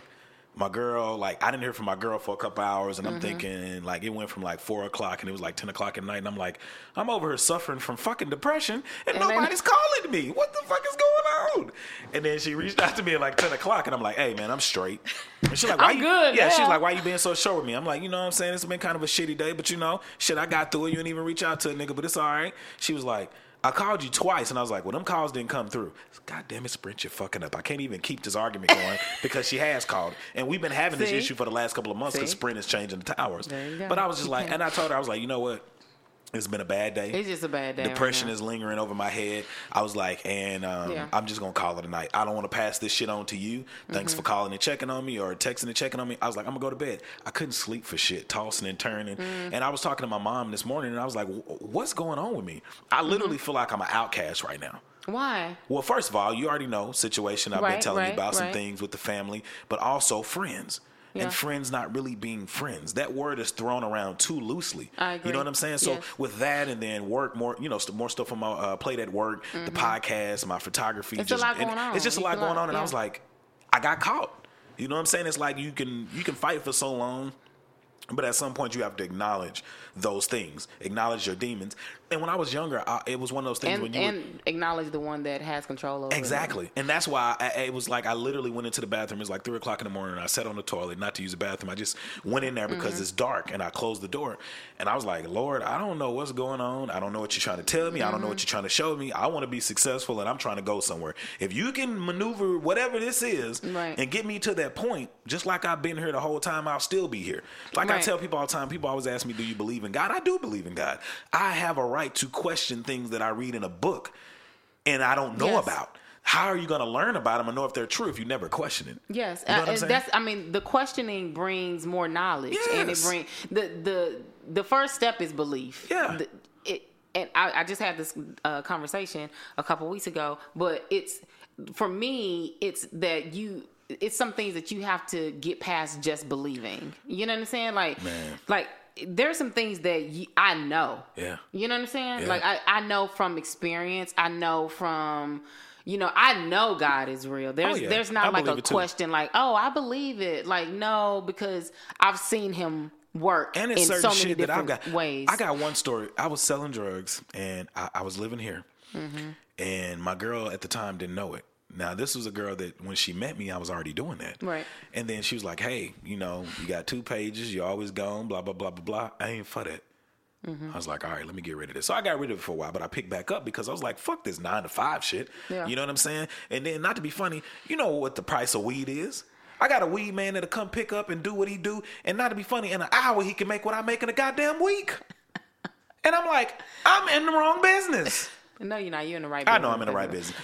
My girl, like, I didn't hear from my girl for a couple hours, and I'm mm-hmm. thinking, like, it went from, like, four o'clock, and it was, like, ten o'clock at night, and I'm like, I'm over here suffering from fucking depression, and, and nobody's then... calling me. What the fuck is going on? And then she reached out to me at, like, ten o'clock, and I'm like, hey, man, I'm straight. And she's like, why I'm you? Good, yeah, yeah, she's like, why you being so short with me? I'm like, you know what I'm saying? It's been kind of a shitty day, but, you know, shit, I got through it. You didn't even reach out to a nigga, but it's all right. She was like... I called you twice, and I was like, well, them calls didn't come through. God damn it, Sprint, you're fucking up. I can't even keep this argument going because she has called. And we've been having See? this issue for the last couple of months because Sprint is changing the towers. But I was just like, and I told her, I was like, you know what? It's been a bad day. It's just a bad day. Depression right is lingering over my head. I was like, and um, yeah. I'm just going to call it a night. I don't want to pass this shit on to you. Thanks mm-hmm. for calling and checking on me or texting and checking on me. I was like, I'm going to go to bed. I couldn't sleep for shit, tossing and turning. Mm-hmm. And I was talking to my mom this morning, and I was like, what's going on with me? I literally mm-hmm. feel like I'm an outcast right now. Why? Well, first of all, you already know situation. I've right, been telling right, you about right. some things with the family, but also friends. yeah. and friends not really being friends. That word is thrown around too loosely. I agree. You know what I'm saying? So yes. with that, and then work more, you know, more stuff on my uh, plate at work, mm-hmm. the podcast, my photography. It's just a lot going on. It's just a lot, a lot going on. And yeah. I was like, I got caught. You know what I'm saying? It's like you can you can fight for so long, but at some point you have to acknowledge those things, acknowledge your demons. And when I was younger, I, it was one of those things. And, when you and would, acknowledge the one that has control over. Exactly. Them. And that's why I, it was like I literally went into the bathroom. It was like three o'clock in the morning. And I sat on the toilet, not to use the bathroom. I just went in there because mm-hmm. it's dark, and I closed the door. And I was like, Lord, I don't know what's going on. I don't know what you're trying to tell me. Mm-hmm. I don't know what you're trying to show me. I want to be successful, and I'm trying to go somewhere. If you can maneuver whatever this is right. and get me to that point, just like I've been here the whole time, I'll still be here. Like right. I tell people all the time, people always ask me, do you believe in God? I do believe in God. I have a right to question things that I read in a book and I don't know yes. about. How are you going to learn about them and know if they're true if you never question it? Yes. You know uh, what I'm saying? That's, I mean, the questioning brings more knowledge. Yes. And it brings the, the, the first step is belief. Yeah. The, it, and I, I just had this uh, conversation a couple weeks ago, but it's, for me, it's that you, it's some things that you have to get past just believing. You know what I'm saying? Like, Man. like, there's some things that you, I know. Yeah. You know what I'm saying? Yeah. Like, I, I know from experience. I know from, you know, I know God is real. There's oh, yeah. there's not I like a question too. Like, oh, I believe it. Like, no, because I've seen him work and it's in certain so many shit different that I've got. Ways. I got one story. I was selling drugs, and I, I was living here. Mm-hmm. And my girl at the time didn't know it. Now, this was a girl that when she met me, I was already doing that. Right. And then she was like, hey, you know, you got two pages. You're always gone, blah, blah, blah, blah, blah. I ain't for that. Mm-hmm. I was like, all right, let me get rid of this. So I got rid of it for a while, but I picked back up because I was like, fuck this nine to five shit. Yeah. You know what I'm saying? And then not to be funny, you know what the price of weed is. I got a weed man that'll come pick up and do what he do. And not to be funny, in an hour, he can make what I make in a goddamn week. And I'm like, I'm in the wrong business. No, you're not. You're in the right business. I know I'm in the right business.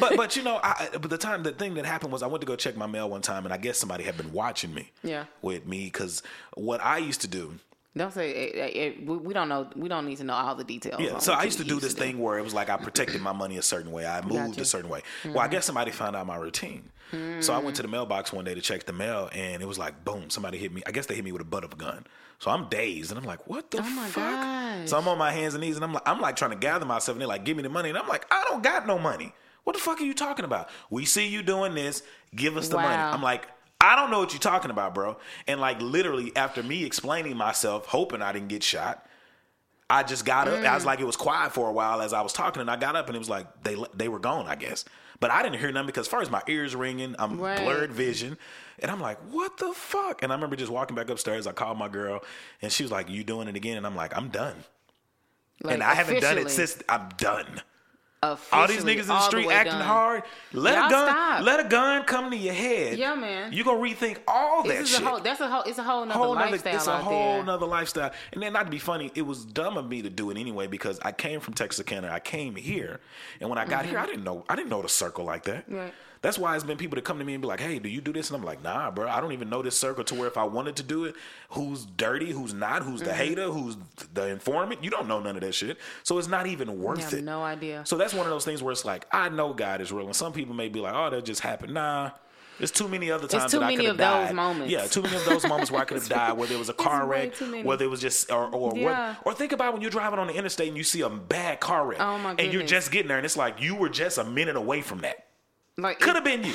but but you know, I, but the time the thing that happened was I went to go check my mail one time, and I guess somebody had been watching me. Yeah. With me, because what I used to do. Don't say it, it, we don't know. We don't need to know all the details. Yeah. So I used to do this thing where it was like I protected my money a certain way. I moved a certain way. Mm-hmm. Well, I guess somebody found out my routine. Mm-hmm. So I went to the mailbox one day to check the mail, and it was like boom, somebody hit me. I guess they hit me with a butt of a gun. So I'm dazed, and I'm like, what the oh my fuck? Gosh. So I'm on my hands and knees, and I'm like, I'm like trying to gather myself, and they're like, give me the money, and I'm like, I don't got no money. What the fuck are you talking about? We see you doing this. Give us the wow. money. I'm like, I don't know what you're talking about, bro. And like literally after me explaining myself, hoping I didn't get shot, I just got up. Mm. I was like, it was quiet for a while as I was talking, and I got up, and it was like they they were gone, I guess. But I didn't hear nothing because first my ears ringing, I'm right. blurred vision, and I'm like, what the fuck? And I remember just walking back upstairs. I called my girl, and she was like, you doing it again? And I'm like, I'm done. Like, and I haven't done it since I'm done. Officially, all these niggas in the street the acting done. Hard. Let Y'all a gun, stop. Let a gun come to your head. Yeah, man. You gonna rethink all that this is shit. A whole, that's a whole. It's a whole nother whole lifestyle. Nother, it's a whole there. nother lifestyle. And then, not to be funny, it was dumb of me to do it anyway because I came from Texarkana. I came here, and when I got mm-hmm. here, I didn't know. I didn't know the circle like that. Right. That's why it's been people that come to me and be like, hey, do you do this? And I'm like, nah, bro. I don't even know this circle to where if I wanted to do it, who's dirty, who's not, who's the mm-hmm. hater, who's the informant. You don't know none of that shit. So it's not even worth you have it. No idea. So that's one of those things where it's like, I know God is real. And some people may be like, oh, that just happened. Nah. There's too many other times that I could have died. It's too many of those moments. Yeah, too many of those moments where I could have died, whether it was a car wreck, whether it was just, or or, yeah. or or think about when you're driving on the interstate and you see a bad car wreck. Oh, my goodness. And you're just getting there and it's like, you were just a minute away from that. Like could have been you.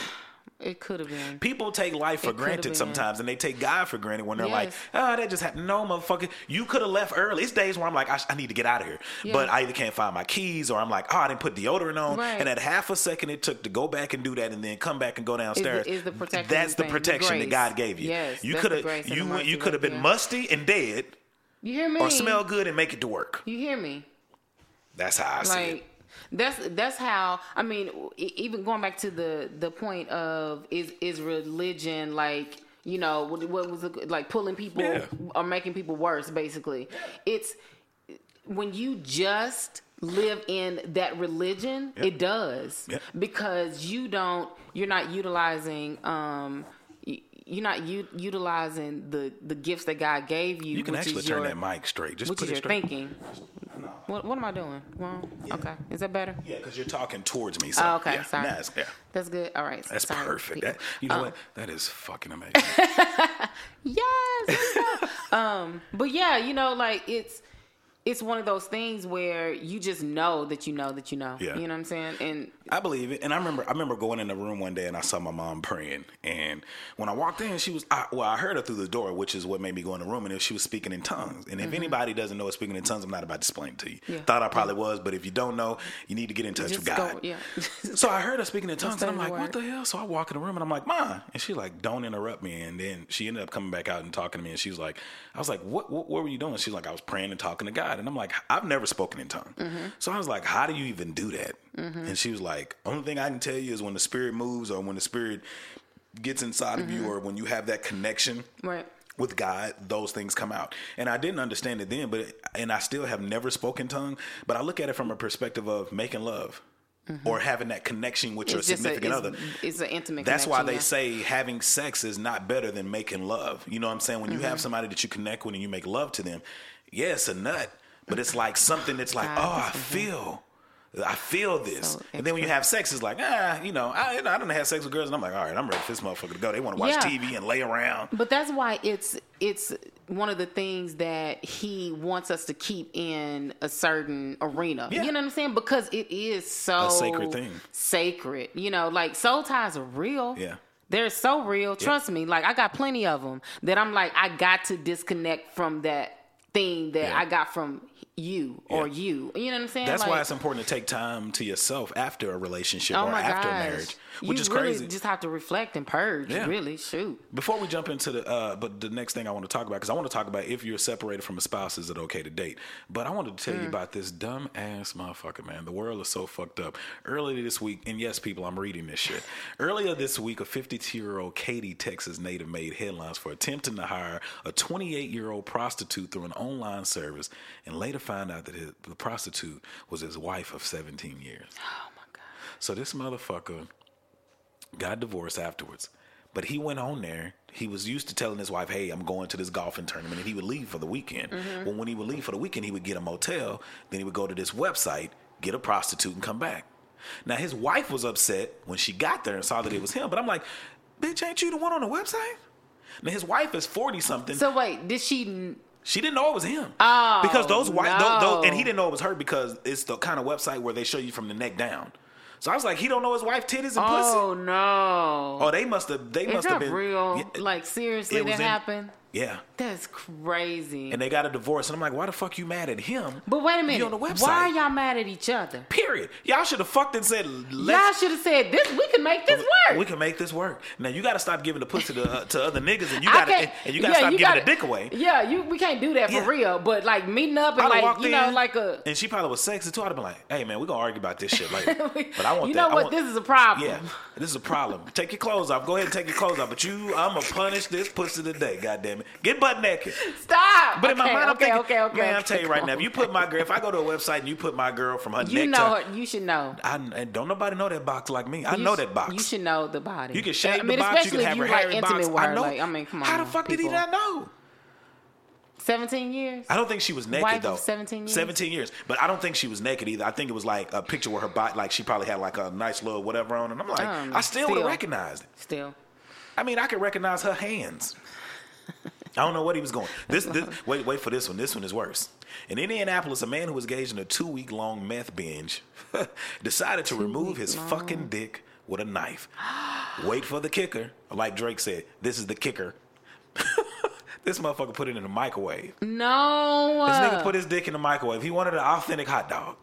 It could have been. People take life for it granted sometimes, and they take God for granted when they're yes. like, "Oh, that just happened." No, motherfucker, you could have left early. It's days where I'm like, I, sh- "I need to get out of here," yeah. but I either can't find my keys, or I'm like, "Oh, I didn't put deodorant on," right. and that half a second it took to go back and do that, and then come back and go downstairs. Is the, is the protection that's the protection the that God gave you. Yes, you could have you you could have been yeah. musty and dead. You hear me? Or smell good and make it to work. You hear me? That's how I like, see it. That's that's how I mean. Even going back to the, the point of is is religion like you know what, what was it, like pulling people yeah. or making people worse? Basically, it's when you just live in that religion, yep. it does yep. because you don't you're not utilizing. Um, You're not u- utilizing the, the gifts that God gave you. You can which actually is your, turn that mic straight. Just which put is it your straight. Thinking. No, What, what am I doing? Well, yeah. Okay. Is that better? Yeah, because you're talking towards me. So, oh, okay. Yeah. Sorry. That's, yeah. That's good. All right. So that's sorry, perfect. That, you know um, what? That is fucking amazing. Yes. um, but yeah, you know, like it's it's one of those things where you just know that you know that you know. Yeah. You know what I'm saying? And I believe it. And I remember I remember going in the room one day and I saw my mom praying. And when I walked in, she was, I, well, I heard her through the door, which is what made me go in the room. And she was speaking in tongues. And if mm-hmm. anybody doesn't know it's speaking in tongues, I'm not about to explain it to you. Yeah. Thought I probably yeah. was, but if you don't know, you need to get in touch just with God. Go, yeah. So I heard her speaking in tongues and I'm like, what the hell? So I walk in the room and I'm like, Ma. And she's like, don't interrupt me. And then she ended up coming back out and talking to me. And she was like, I was like, what, what, what were you doing? She's like, I was praying and talking to God. And I'm like, I've never spoken in tongues. Mm-hmm. So I was like, how do you even do that? Mm-hmm. And she was like, only thing I can tell you is when the spirit moves or when the spirit gets inside mm-hmm. of you or when you have that connection right. with God, those things come out. And I didn't understand it then, but and I still have never spoken tongue. But I look at it from a perspective of making love. Mm-hmm. Or having that connection with it's your significant a, it's, other. It's an intimate That's connection. That's why they yeah. say having sex is not better than making love. You know what I'm saying? When mm-hmm. you have somebody that you connect with and you make love to them, yeah, it's a nut. But it's like something that's like, God, oh, I mm-hmm. feel, I feel this. So and then when you have sex, it's like, ah, you know, I, I don't have sex with girls. And I'm like, all right, I'm ready for this motherfucker to go. They want to watch yeah. T V and lay around. But that's why it's it's one of the things that he wants us to keep in a certain arena. Yeah. You know what I'm saying? Because it is so a sacred thing. Sacred. You know, like soul ties are real. Yeah. They're so real. Yeah. Trust me. Like I got plenty of them that I'm like, I got to disconnect from that thing that yeah. I got from you or yeah. you. You know what I'm saying? That's like, why it's important to take time to yourself after a relationship oh or after gosh. marriage, which you is really crazy. You just have to reflect and purge, yeah. really. Shoot. Before we jump into the, uh, but the next thing I want to talk about, because I want to talk about if you're separated from a spouse, is it okay to date? But I wanted to tell mm. you about this dumb ass motherfucker, man. The world is so fucked up. Earlier this week, and yes, people, I'm reading this shit. Earlier this week, a fifty-two-year-old Katy, Texas native made headlines for attempting to hire a twenty-eight-year-old prostitute through an online service and later find out that his, the prostitute was his wife of seventeen years. Oh my God. So this motherfucker got divorced afterwards, but he went on there. He was used to telling his wife, hey, I'm going to this golfing tournament, and he would leave for the weekend. Mm-hmm. Well, when he would leave for the weekend, he would get a motel. Then he would go to this website, get a prostitute, and come back. Now his wife was upset when she got there and saw that it was him, but I'm like, bitch, ain't you the one on the website? Now his wife is forty something. So wait, did she... She didn't know it was him. Oh, because those white, no. those, those, and he didn't know it was her because it's the kind of website where they show you from the neck down. So I was like, he don't know his wife titties and oh, pussy. Oh no! Oh, they must have. They must have been real. Yeah, like seriously, that in, happened. Yeah, that's crazy. And they got a divorce, and I'm like, why the fuck you mad at him? But wait a minute, you on the website? Why are y'all mad at each other? Period. Y'all should have fucked and said. Let's, y'all should have said this. We can make this work. We can make this work. Now you got to stop giving the pussy to, uh, to other niggas, and you got to and you got to yeah, stop giving gotta, the dick away. Yeah, you we can't do that for yeah. real. But like meeting up and like you in, know like a and she probably was sexy too. I'd have been like, hey man, we gonna argue about this shit later. But I want you know that. What? Want, this is a problem. Yeah, this is a problem. Take your clothes off. Go ahead and take your clothes off. But you, I'm gonna punish this pussy today. Goddamn. Get butt naked. Stop. But okay, in my mind, okay, I'm thinking, okay, okay, man, okay, I'm telling you right now, if you put my girl, if I go to a website and you put my girl from her you neck know to her, you should know. I, I don't nobody know that box like me. I you know sh- that box. You should know the body. You can shave I mean, the box. You can have you her like hair in box. Word, I know. Like, I mean, come on. How the fuck people. Did he not know? Seventeen years. I don't think she was naked Wife though. Of Seventeen years. Seventeen years. But I don't think she was naked either. I think it was like a picture with her body, like she probably had like a nice little whatever on, and I'm like, um, I still, still would have recognized it. Still. I mean, I could recognize her hands. I don't know what he was going. This, this wait, wait for this one. This one is worse. In Indianapolis, a man who was engaged in a two-week-long meth binge decided to two remove his long. fucking dick with a knife. Wait for the kicker. Like Drake said, this is the kicker. This motherfucker put it in the microwave. No. This nigga put his dick in the microwave. He wanted an authentic hot dog.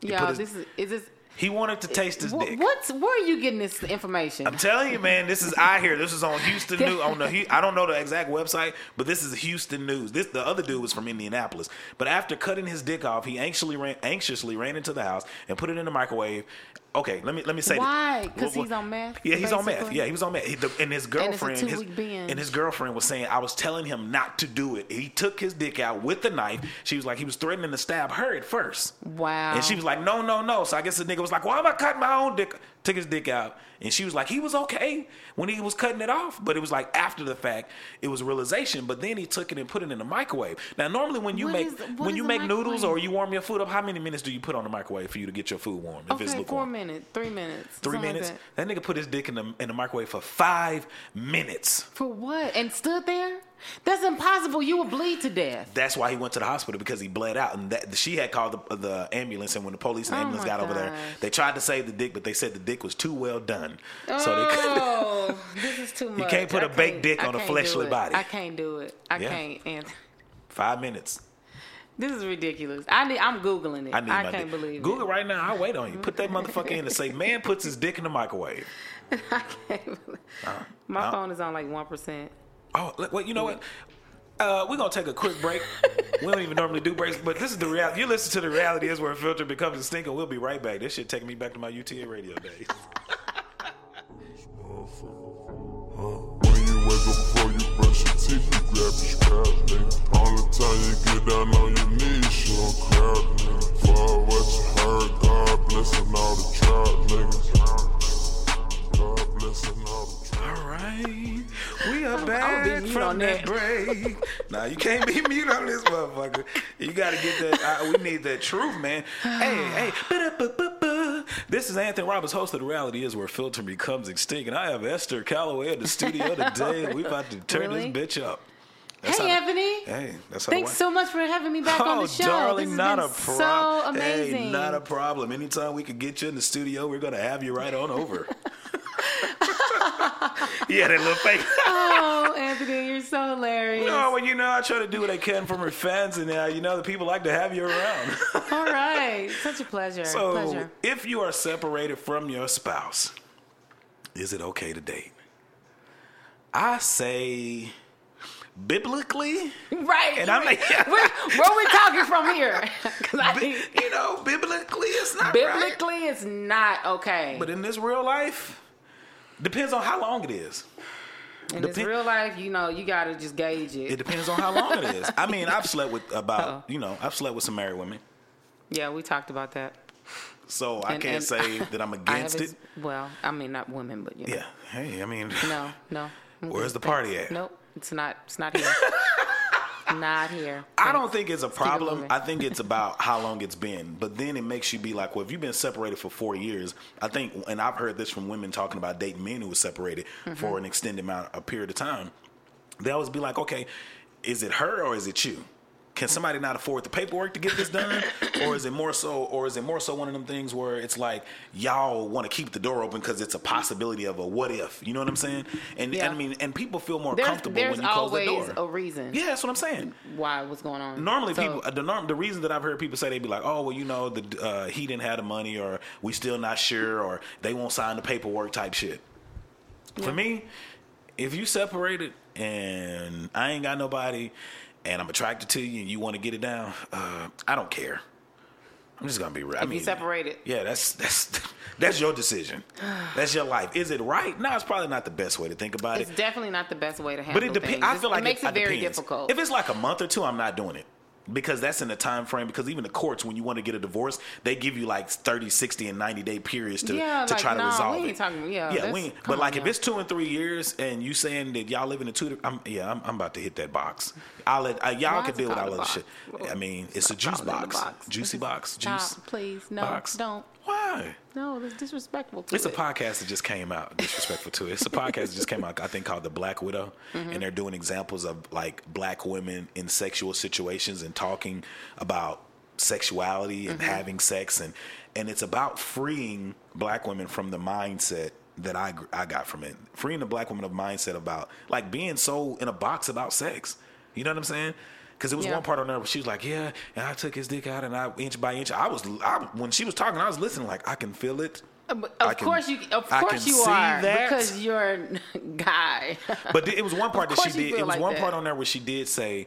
Yeah, this is is this. He wanted to taste his dick. What's where are you getting this information? I'm telling you, man. This is I hear. This is on Houston News. On the I don't know the exact website, but this is Houston News. This the other dude was from Indianapolis. But after cutting his dick off, he anxiously ran, anxiously ran into the house and put it in the microwave. Okay, let me let me say why? This. Why? Because he's on meth. Yeah, he's basically on meth. Yeah, he was on meth. He, the, and his girlfriend, and, his, and his girlfriend was saying, I was telling him not to do it. He took his dick out with the knife. She was like, he was threatening to stab her at first. Wow. And she was like, no, no, no. So I guess the nigga was like, why am I cutting my own dick? Took his dick out, and she was like, he was okay when he was cutting it off, but it was like after the fact, it was realization. But then he took it and put it in the microwave. Now, normally when you what make is, when you make microwave? Noodles or you warm your food up, how many minutes do you put on the microwave for you to get your food warm? If okay, it's lukewarm? Four minutes, three minutes, three minutes. Like that. That nigga put his dick in the in the microwave for five minutes. For what? And stood there. That's impossible. You would bleed to death. That's why he went to the hospital, because he bled out. And that, she had called the, the ambulance. And when the police and ambulance oh got gosh. over there, they tried to save the dick, but they said the dick was too well done. Oh, so they couldn't. This is too much. You can't put I a baked dick I on a fleshly body. I can't do it. I yeah. can't. And Five minutes. This is ridiculous. I need, I'm Googling it. I, need I my can't dick. believe Google it. Google right now. I'll wait on you. Put that motherfucker in and say, man puts his dick in the microwave. I can't believe it. Uh, my uh, phone is on like one percent. Oh, well, you know what? Uh, we're going to take a quick break. We don't even normally do breaks, but this is the reality. You listen to The Reality Is Where Filter Becomes a Stinker. We'll be right back. This shit taking me back to my U T A radio days. When you wake up before you brush your teeth, you grab your scrap, nigga. All the time you get down on your knees, you don't crap, nigga. For what you heard, God blessing all the trap, nigga. God blessing all the trap. All right, we are back from that, that break. Nah, you can't be mute on this motherfucker. You gotta get that. Uh, we need that truth, man. Hey, hey. This is Anthony Roberts, host of The Reality Is Where Filter Becomes Extinct, and I have Esther Calloway at the studio today. We about to turn really? this bitch up. That's hey, Anthony. The, hey, that's how Thanks so much for having me back oh, on the show. Darling, this not has been a prob- so amazing. Hey, not a problem. Anytime we can get you in the studio, we're gonna have you right on over. Yeah, that little fake. Oh, Anthony, you're so hilarious. No, well, you know, I try to do what I can for my fans, and uh, you know, the people like to have you around. All right, such a pleasure. So, pleasure. If you are separated from your spouse, is it okay to date? I say, biblically, right? And I'm like, yeah. where, where are we talking from here? I Bi- you know, biblically, it's not. Biblically, right. It's not okay. But in this real life. Depends on how long it is. In Dep- this real life, you know, you gotta just gauge it. It depends on how long it is. I mean, I've slept with about, Uh-oh. you know, I've slept with some married women. Yeah, we talked about that. So and, I can't and, say that I'm against it. Well, I mean, not women, but you know. Yeah. Hey, I mean. No, no. Where's the party at? Nope, it's not. It's not here. Not here. Thanks. I don't think it's a problem. I think it's about how long it's been. But then it makes you be like, well, if you've been separated for four years, I think, and I've heard this from women talking about dating men who were separated mm-hmm. for an extended amount, a period of time. They always be like, okay, is it her or is it you? Can somebody not afford the paperwork to get this done? Or is it more so, or is it more so one of them things where it's like y'all want to keep the door open because it's a possibility of a what if? You know what I'm saying? And, yeah. and I mean, and people feel more there's, comfortable there's when you close the door. There's always a reason. Yeah, that's what I'm saying. Why? What's going on? Normally, so, people the norm, the reason that I've heard people say, they'd be like, oh, well, you know, the uh, he didn't have the money, or we still not sure, or they won't sign the paperwork type shit. Yeah. For me, if you separated and I ain't got nobody, and I'm attracted to you, and you want to get it down, uh, I don't care. I'm just gonna be real. I mean, you separated. Yeah, that's that's that's your decision. That's your life. Is it right? No, it's probably not the best way to think about it. It's definitely not the best way to handle things. But it depends. I feel like it makes it very difficult. If it's like a month or two, I'm not doing it, because that's in the time frame. Because even the courts, when you want to get a divorce, they give you like thirty, sixty, and ninety day periods to, yeah, to like, try to nah, resolve we ain't it. Talking, yeah, yeah, we ain't, but like on, if yeah. it's two and three years, and you saying that y'all live in a two, I'm, yeah, I'm, I'm about to hit that box. I'll let uh, y'all Why can deal with all other shit. I mean, it's Stop a juice box. box, juicy box, Stop, juice. Please, no, box. don't. Why? No, it's disrespectful to It's it. a podcast that just came out. Disrespectful to it. It's a podcast that just came out, I think, called The Black Widow. Mm-hmm. And they're doing examples of, like, black women in sexual situations and talking about sexuality and mm-hmm. having sex. And, and it's about freeing black women from the mindset that I, I got from it. Freeing the black women of mindset about, like, being so in a box about sex. You know what I'm saying? Because it was yeah. one part on there where she was like, yeah, and I took his dick out, and I, inch by inch, I was, I, when she was talking, I was listening, like, I can feel it. But of can, course you, of course you are, that. because you're a guy. But it was one part that she did, it was like one that. part on there where she did say,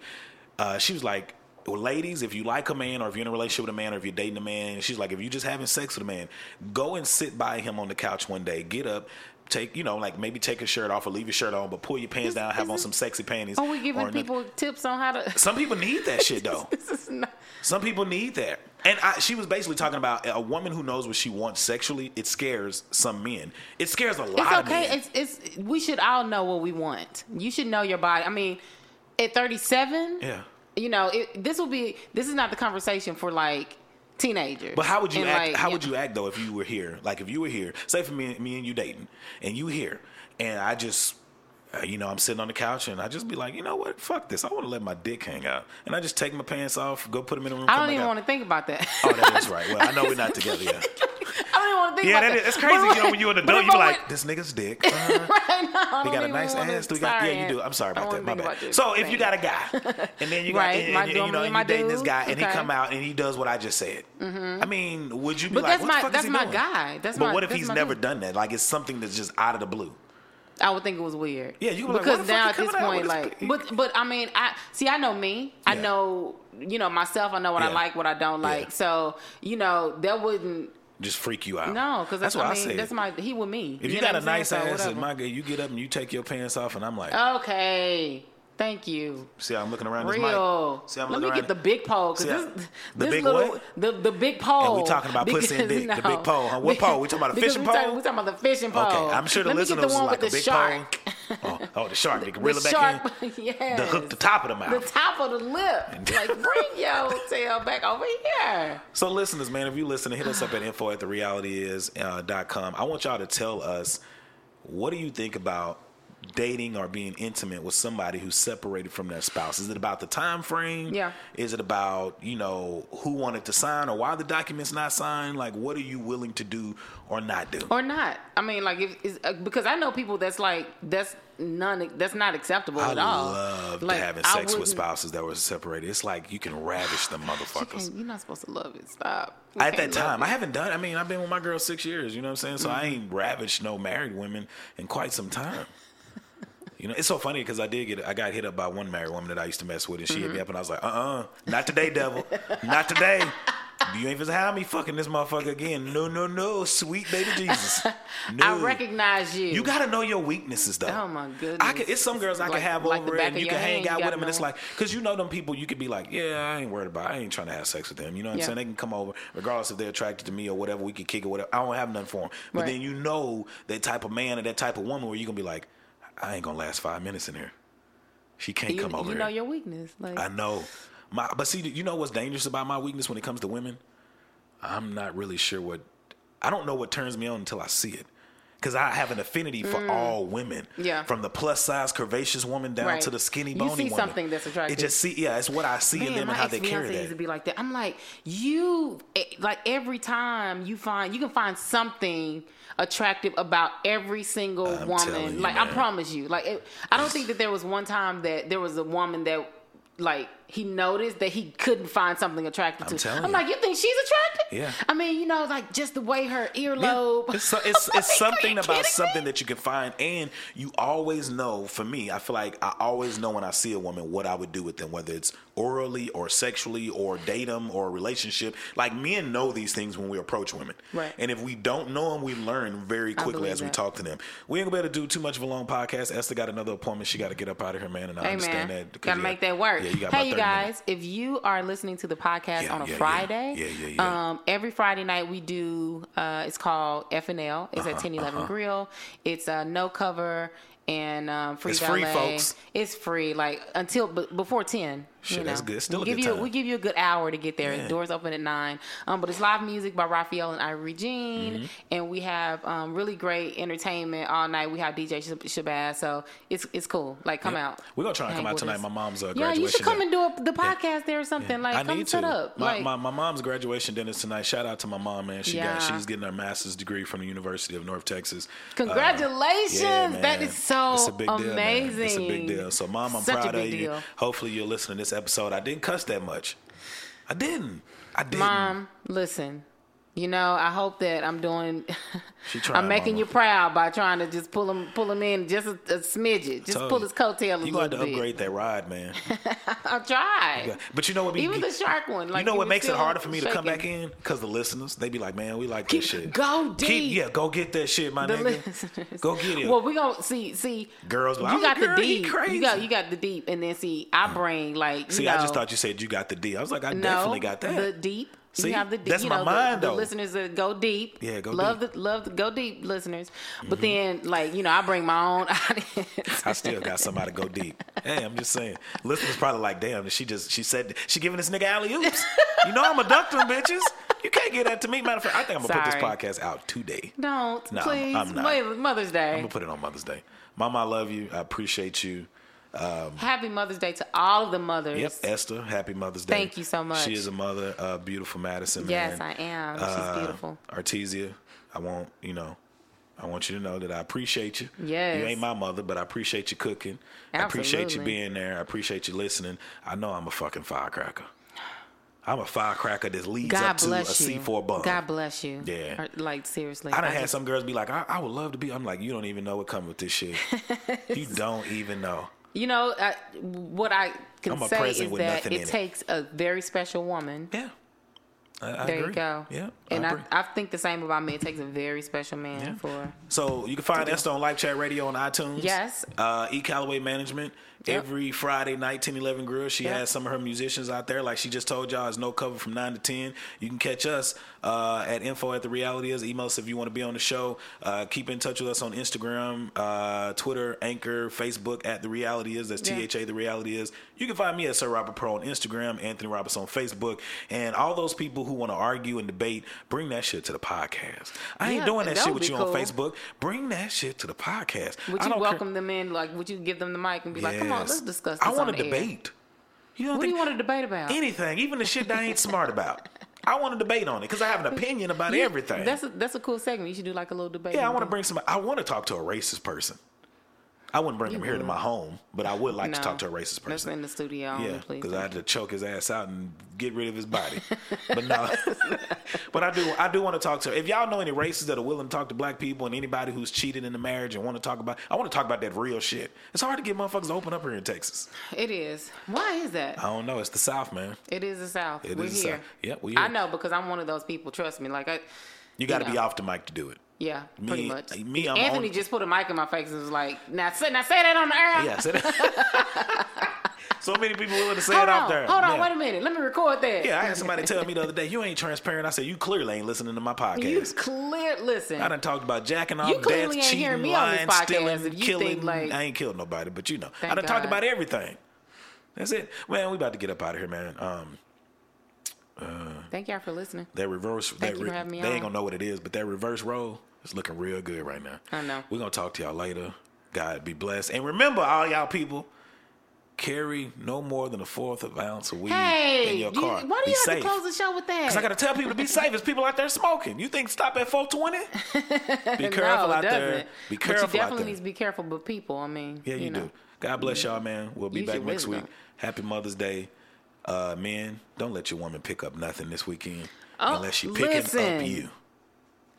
uh, she was like, ladies, if you like a man, or if you're in a relationship with a man, or if you're dating a man, she's like, if you're just having sex with a man, go and sit by him on the couch one day. Get up, take, you know, like maybe take your shirt off or leave your shirt on, but pull your pants is, down, have on some sexy panties. Oh, we're giving people nothing. Tips on how to. Some people need that shit though. This is not... Some people need that. And I, she was basically talking about a woman who knows what she wants sexually. It scares some men. It scares a lot it's okay. of men. It's okay. It's we should all know what we want. You should know your body. I mean, at thirty-seven. Yeah. You know, it, this will be. This is not the conversation for like teenagers. But how would you and act? Like, how yeah. would you act though if you were here? Like if you were here, say for me, me and you dating, and you here, and I just, uh, you know, I'm sitting on the couch and I just be like, you know what? Fuck this. I want to let my dick hang out, and I just take my pants off, go put them in the room. I don't even want to think about that. Oh, that is right. Well, I know we're not together yet. I don't even want to think yeah, about that. Yeah, that. that's crazy. But, you know, when you're an adult, you're like, this nigga's dick. Uh, right now, we got a nice ass. We got, yeah, you do. I'm sorry about that. My bad. So if you got a guy, and then you got, right, and, and, you, you know, you're dating dude. this guy, and okay. he come out and he does what I just said. Mm-hmm. I mean, would you be but like, what my, the fuck is he doing? That's my guy. That's my. But what if he's never done that? Like, it's something that's just out of the blue. I would think it was weird. Yeah, you because like, now at this point, like, this but but I mean, I see. I know me. I yeah. know you know myself. I know what yeah. I like, what I don't like. Yeah. So you know that wouldn't just freak you out. No, because that's, that's what I mean, said. That's my he with me. If you, you got, got a nice ass, so, my guy, you get up and you take your pants off, and I'm like, okay. Thank you. See how I'm looking around Real. this mic? See how I'm Let me get it? the big pole. Cause this, this the big little, what? The, the big pole. And we're talking about because, pussy and dick. No. The big pole. Huh? What pole? We talking about a fishing pole? We're talking about the fishing pole. Okay, I'm sure the Let listeners was like a big shark. pole. Oh, oh, the shark. They can reel it back in. Yes. The hook, the top of the mouth. The top of the lip. Like, bring your tail back over here. So, listeners, man, if you listen, hit us up at info at the reality is dot com. I want y'all to tell us, what do you think about dating or being intimate with somebody who's separated from their spouse? Is it about the time frame? Yeah. Is it about, you know, who wanted to sign or why the document's not signed? Like, what are you willing to do or not do? Or not. I mean, like, if, is, uh, because I know people that's like, that's none, that's not acceptable I at all. I love like, having sex with spouses that were separated. It's like you can ravish them motherfuckers. You're not supposed to love it. Stop. You at that time, it. I haven't done. I mean, I've been with my girl six years. You know what I'm saying? So mm-hmm. I ain't ravished no married women in quite some time. You know, it's so funny because I did get, I got hit up by one married woman that I used to mess with, and she mm-hmm. hit me up, and I was like, uh-uh, not today, devil, not today. You ain't gonna have me fucking this motherfucker again. No, no, no, sweet baby Jesus. No. I recognize you. You gotta know your weaknesses, though. Oh my goodness. I can, it's some girls I like, can have like over it, and you can hang out with them, know. and it's like, because you know them people, you could be like, yeah, I ain't worried about it. I ain't trying to have sex with them. You know what yeah. I'm saying? They can come over, regardless if they're attracted to me or whatever. We could kick it, whatever. I don't have nothing for them. But right. then you know that type of man or that type of woman where you're gonna be like, I ain't gonna last five minutes in here. She can't you, come over here. You know here. your weakness. Like. I know. My, but see, you know what's dangerous about my weakness when it comes to women? I'm not really sure what... I don't know what turns me on until I see it. Because I have an affinity for mm. all women. Yeah. From the plus-size, curvaceous woman down right. to the skinny, bony woman. You see woman. something that's attractive. It just see, yeah, it's what I see Man, in them and how they carry that. used to be like that. I'm like, you... Like, every time you find... You can find something... attractive about every single I'm woman. You, like man. I promise you. Like it, I don't think that there was one time that there was a woman that like he noticed that he couldn't find something attractive I'm to. I'm you. like, you think she's attractive? Yeah. I mean, you know, like just the way her earlobe. Yeah. It's, so, it's, like, it's something about something me? that you can find, and you always know. For me, I feel like I always know when I see a woman what I would do with them, whether it's orally or sexually or date them or relationship. Like men know these things when we approach women, right? And if we don't know them, we learn very quickly as that. we talk to them. We ain't gonna be able to do too much of a long podcast. Esther got another appointment; she got to get up out of here, man. And I hey, understand man. that. Gotta yeah, make that work. Yeah, you got hey, you guys. Minutes. If you are listening to the podcast yeah, on a yeah, Friday, yeah. Yeah, yeah, yeah. Um, every Friday night we do. Uh, it's called F N L. It's uh-huh, at ten eleven uh-huh. Grill. It's uh, no cover. And um, free it's valet. free, folks. It's free, like until b- before ten. Shit, you know. that's good. Still we a give good you, time. We give you a good hour to get there. Yeah. The doors open at nine. Um, but it's live music by Raphael and Irie Jean, mm-hmm. and we have um, really great entertainment all night. We have D J Shabazz, so it's it's cool. Like, come yeah. out. We're gonna try and come out tonight. Us. My mom's uh, graduation. Yeah, you should come dinner. and do a, the podcast yeah. there or something. Yeah. Like, I come need set to. up. My, like, my my mom's graduation dinner tonight. Shout out to my mom, man. She yeah. got she's getting her master's degree from the University of North Texas. Congratulations! Uh, yeah, that is so. So it's a big amazing. deal, man. It's a big deal. So, Mom, I'm Such proud of you. Deal. Hopefully, you're listening to this episode. I didn't cuss that much. I didn't. I didn't. Mom, listen. You know, I hope that I'm doing. Trying, I'm making mama. you proud by trying to just pull him, pull him in just a, a smidget, just pull you, his coattail a little bit. You got to upgrade that ride, man. I tried, you got, but you know what? Be, even the shark one. Like, you know what makes it harder for me shaking. to come back in? Because the listeners, they be like, "Man, we like this shit. Go deep, Keep, yeah, go get that shit, my the nigga. Listeners. Go get it." Well, we gonna see, see, girls. Like, you got girl, the deep. You got, you got the deep, and then see, I bring like. You see, know, I just thought you said you got the deep. I was like, I no, definitely got that. The deep. See, you have the, that's you know, my mind, the, though. The listeners that go deep. Yeah, go love deep. The, love the go deep listeners. But mm-hmm. then, like, you know, I bring my own audience. I still got somebody to go deep. Hey, I'm just saying. Listeners probably like, damn, she just, she said, she giving this nigga alley-oops. You know I'm a ducking bitches. You can't get that to me. Matter of fact, I think I'm going to put this podcast out today. Don't, no, please. I'm, I'm not. Wait, Mother's Day. I'm going to put it on Mother's Day. Mama, I love you. I appreciate you. Um, happy Mother's Day to all of the mothers. Yep, Esther, happy Mother's Day. Thank you so much. She is a mother, uh, beautiful Madison. Yes, man. I am. Uh, She's beautiful. Artesia, I want you know, I want you to know that I appreciate you. Yes, you ain't my mother, but I appreciate you cooking. Absolutely. I appreciate you being there. I appreciate you listening. I know I'm a fucking firecracker. I'm a firecracker that leads God up to a C four bun. God bless you. Yeah. Or, like, seriously. I done I had just... some girls be like, I-, I would love to be. I'm like, you don't even know what comes with this shit. You don't even know. You know, I, what I can say is that it takes it. a very special woman. Yeah. I, I there agree. you go. Yeah. And I, I, I think the same about me. It takes a very special man yeah. for. So you can find Esther on Live Chat Radio on iTunes. Yes. Uh, E. Calloway Management. Yep. Every Friday night, ten eleven Grill. She yep. has some of her musicians out there. Like she just told y'all, there's no cover from nine to ten. You can catch us uh, at info at the reality is. Email us if you want to be on the show. Uh, keep in touch with us on Instagram, uh, Twitter, Anchor, Facebook at the reality is. That's T H A yeah. the reality is. You can find me at Sir Robert Pro on Instagram, Anthony Roberts on Facebook. And all those people who want to argue and debate, bring that shit to the podcast. I yeah, ain't doing that, that shit with you cool. on Facebook. Bring that shit to the podcast. Would you welcome cr- them in? Like, would you give them the mic and be yeah. like, come on, let's discuss this. I want to debate. You know what do you want to debate about? Anything, even the shit that I ain't smart about. I want to debate on it because I have an opinion about yeah, everything. That's a, that's a cool segment. You should do like a little debate. Yeah, I want to bring some. I want to talk to a racist person. I wouldn't bring you him would. here to my home, but I would like no, to talk to a racist person. Let's in the studio. Yeah, because I had to choke his ass out and get rid of his body. But no, but I do. I do want to talk to her. If y'all know any racists that are willing to talk to black people and anybody who's cheated in the marriage and want to talk about, I want to talk about that real shit. It's hard to get motherfuckers to open up here in Texas. It is. Why is that? I don't know. It's the South, man. It is the South. It we're is here. South. Yeah, we. I know because I'm one of those people. Trust me. Like I. You got to you know. be off the mic to do it. Yeah, me, pretty much. Me, I'm Anthony on... just put a mic in my face and was like, now say, now say that on the air. Yeah, say that. So many people willing to say hold it on, out there. Hold on, yeah. wait a minute. Let me record that. Yeah, I had somebody tell me the other day, you ain't transparent. I said, you clearly ain't listening to my podcast. You clear, listen. I done talked about jacking off, dancing, cheating, me lying, on this podcast stealing, if you killing. Think like, I ain't killed nobody, but you know. I done God. talked about everything. That's it. Man, we about to get up out of here, man. Um... Uh, Thank y'all for listening. That reverse, Thank that you re- for having me they on. Ain't gonna know what it is, but that reverse roll is looking real good right now. I know. We're gonna talk to y'all later. God be blessed, and remember, all y'all people carry no more than a fourth of an ounce of weed hey, in your car. You, why do be you have safe. to close the show with that? Because I gotta tell people to be safe. There's people out there smoking. You think stop at four twenty? Be careful no, out there. Be careful. But you definitely need to be careful. But people, I mean, yeah, you, you know. do. God bless y'all, man. We'll be Use back next wisdom. week. Happy Mother's Day. Uh, men, don't let your woman pick up nothing this weekend oh, unless she picking listen. up you.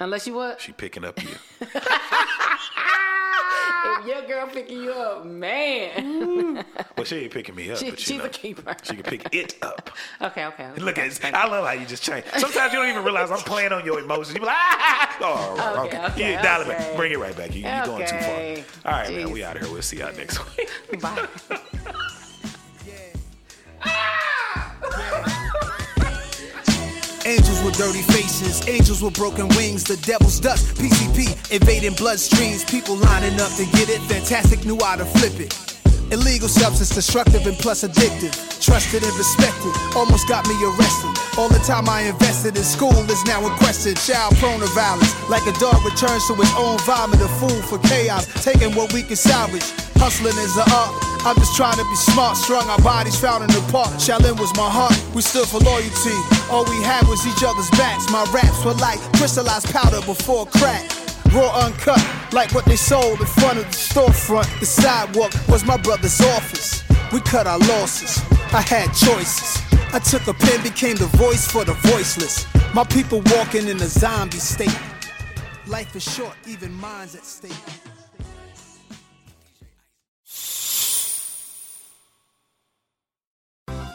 Unless you what? She picking up you. If your girl picking you up, man. Well, she ain't picking me up. She, but she's know, a keeper. She can pick it up. Okay, okay. okay. Look, at I love how you just change. Sometimes you don't even realize I'm playing on your emotions. You be like, ah, ah. Oh, okay. okay. okay, you dial okay. it back. Bring it right back. You, you're okay. going too far. All right, Jeez. man. We out of here. We'll see y'all next week. Bye. Angels with dirty faces, angels with broken wings, the devil's dust, P C P, invading bloodstreams, people lining up to get it, fantastic, knew how to flip it. Illegal substance, destructive and plus addictive, trusted and respected, almost got me arrested. All the time I invested in school is now in question. Child prone to violence, like a dog returns to his own vomit, a fool for chaos, taking what we can salvage. Hustling is an art, I'm just trying to be smart. Strung our bodies, found in the park. Shaolin was my heart, we stood for loyalty. All we had was each other's backs. My raps were like crystallized powder before crack. Raw uncut, like what they sold in front of the storefront. The sidewalk was my brother's office. We cut our losses, I had choices. I took a pen, became the voice for the voiceless. My people walking in a zombie state. Life is short, even mine's at stake.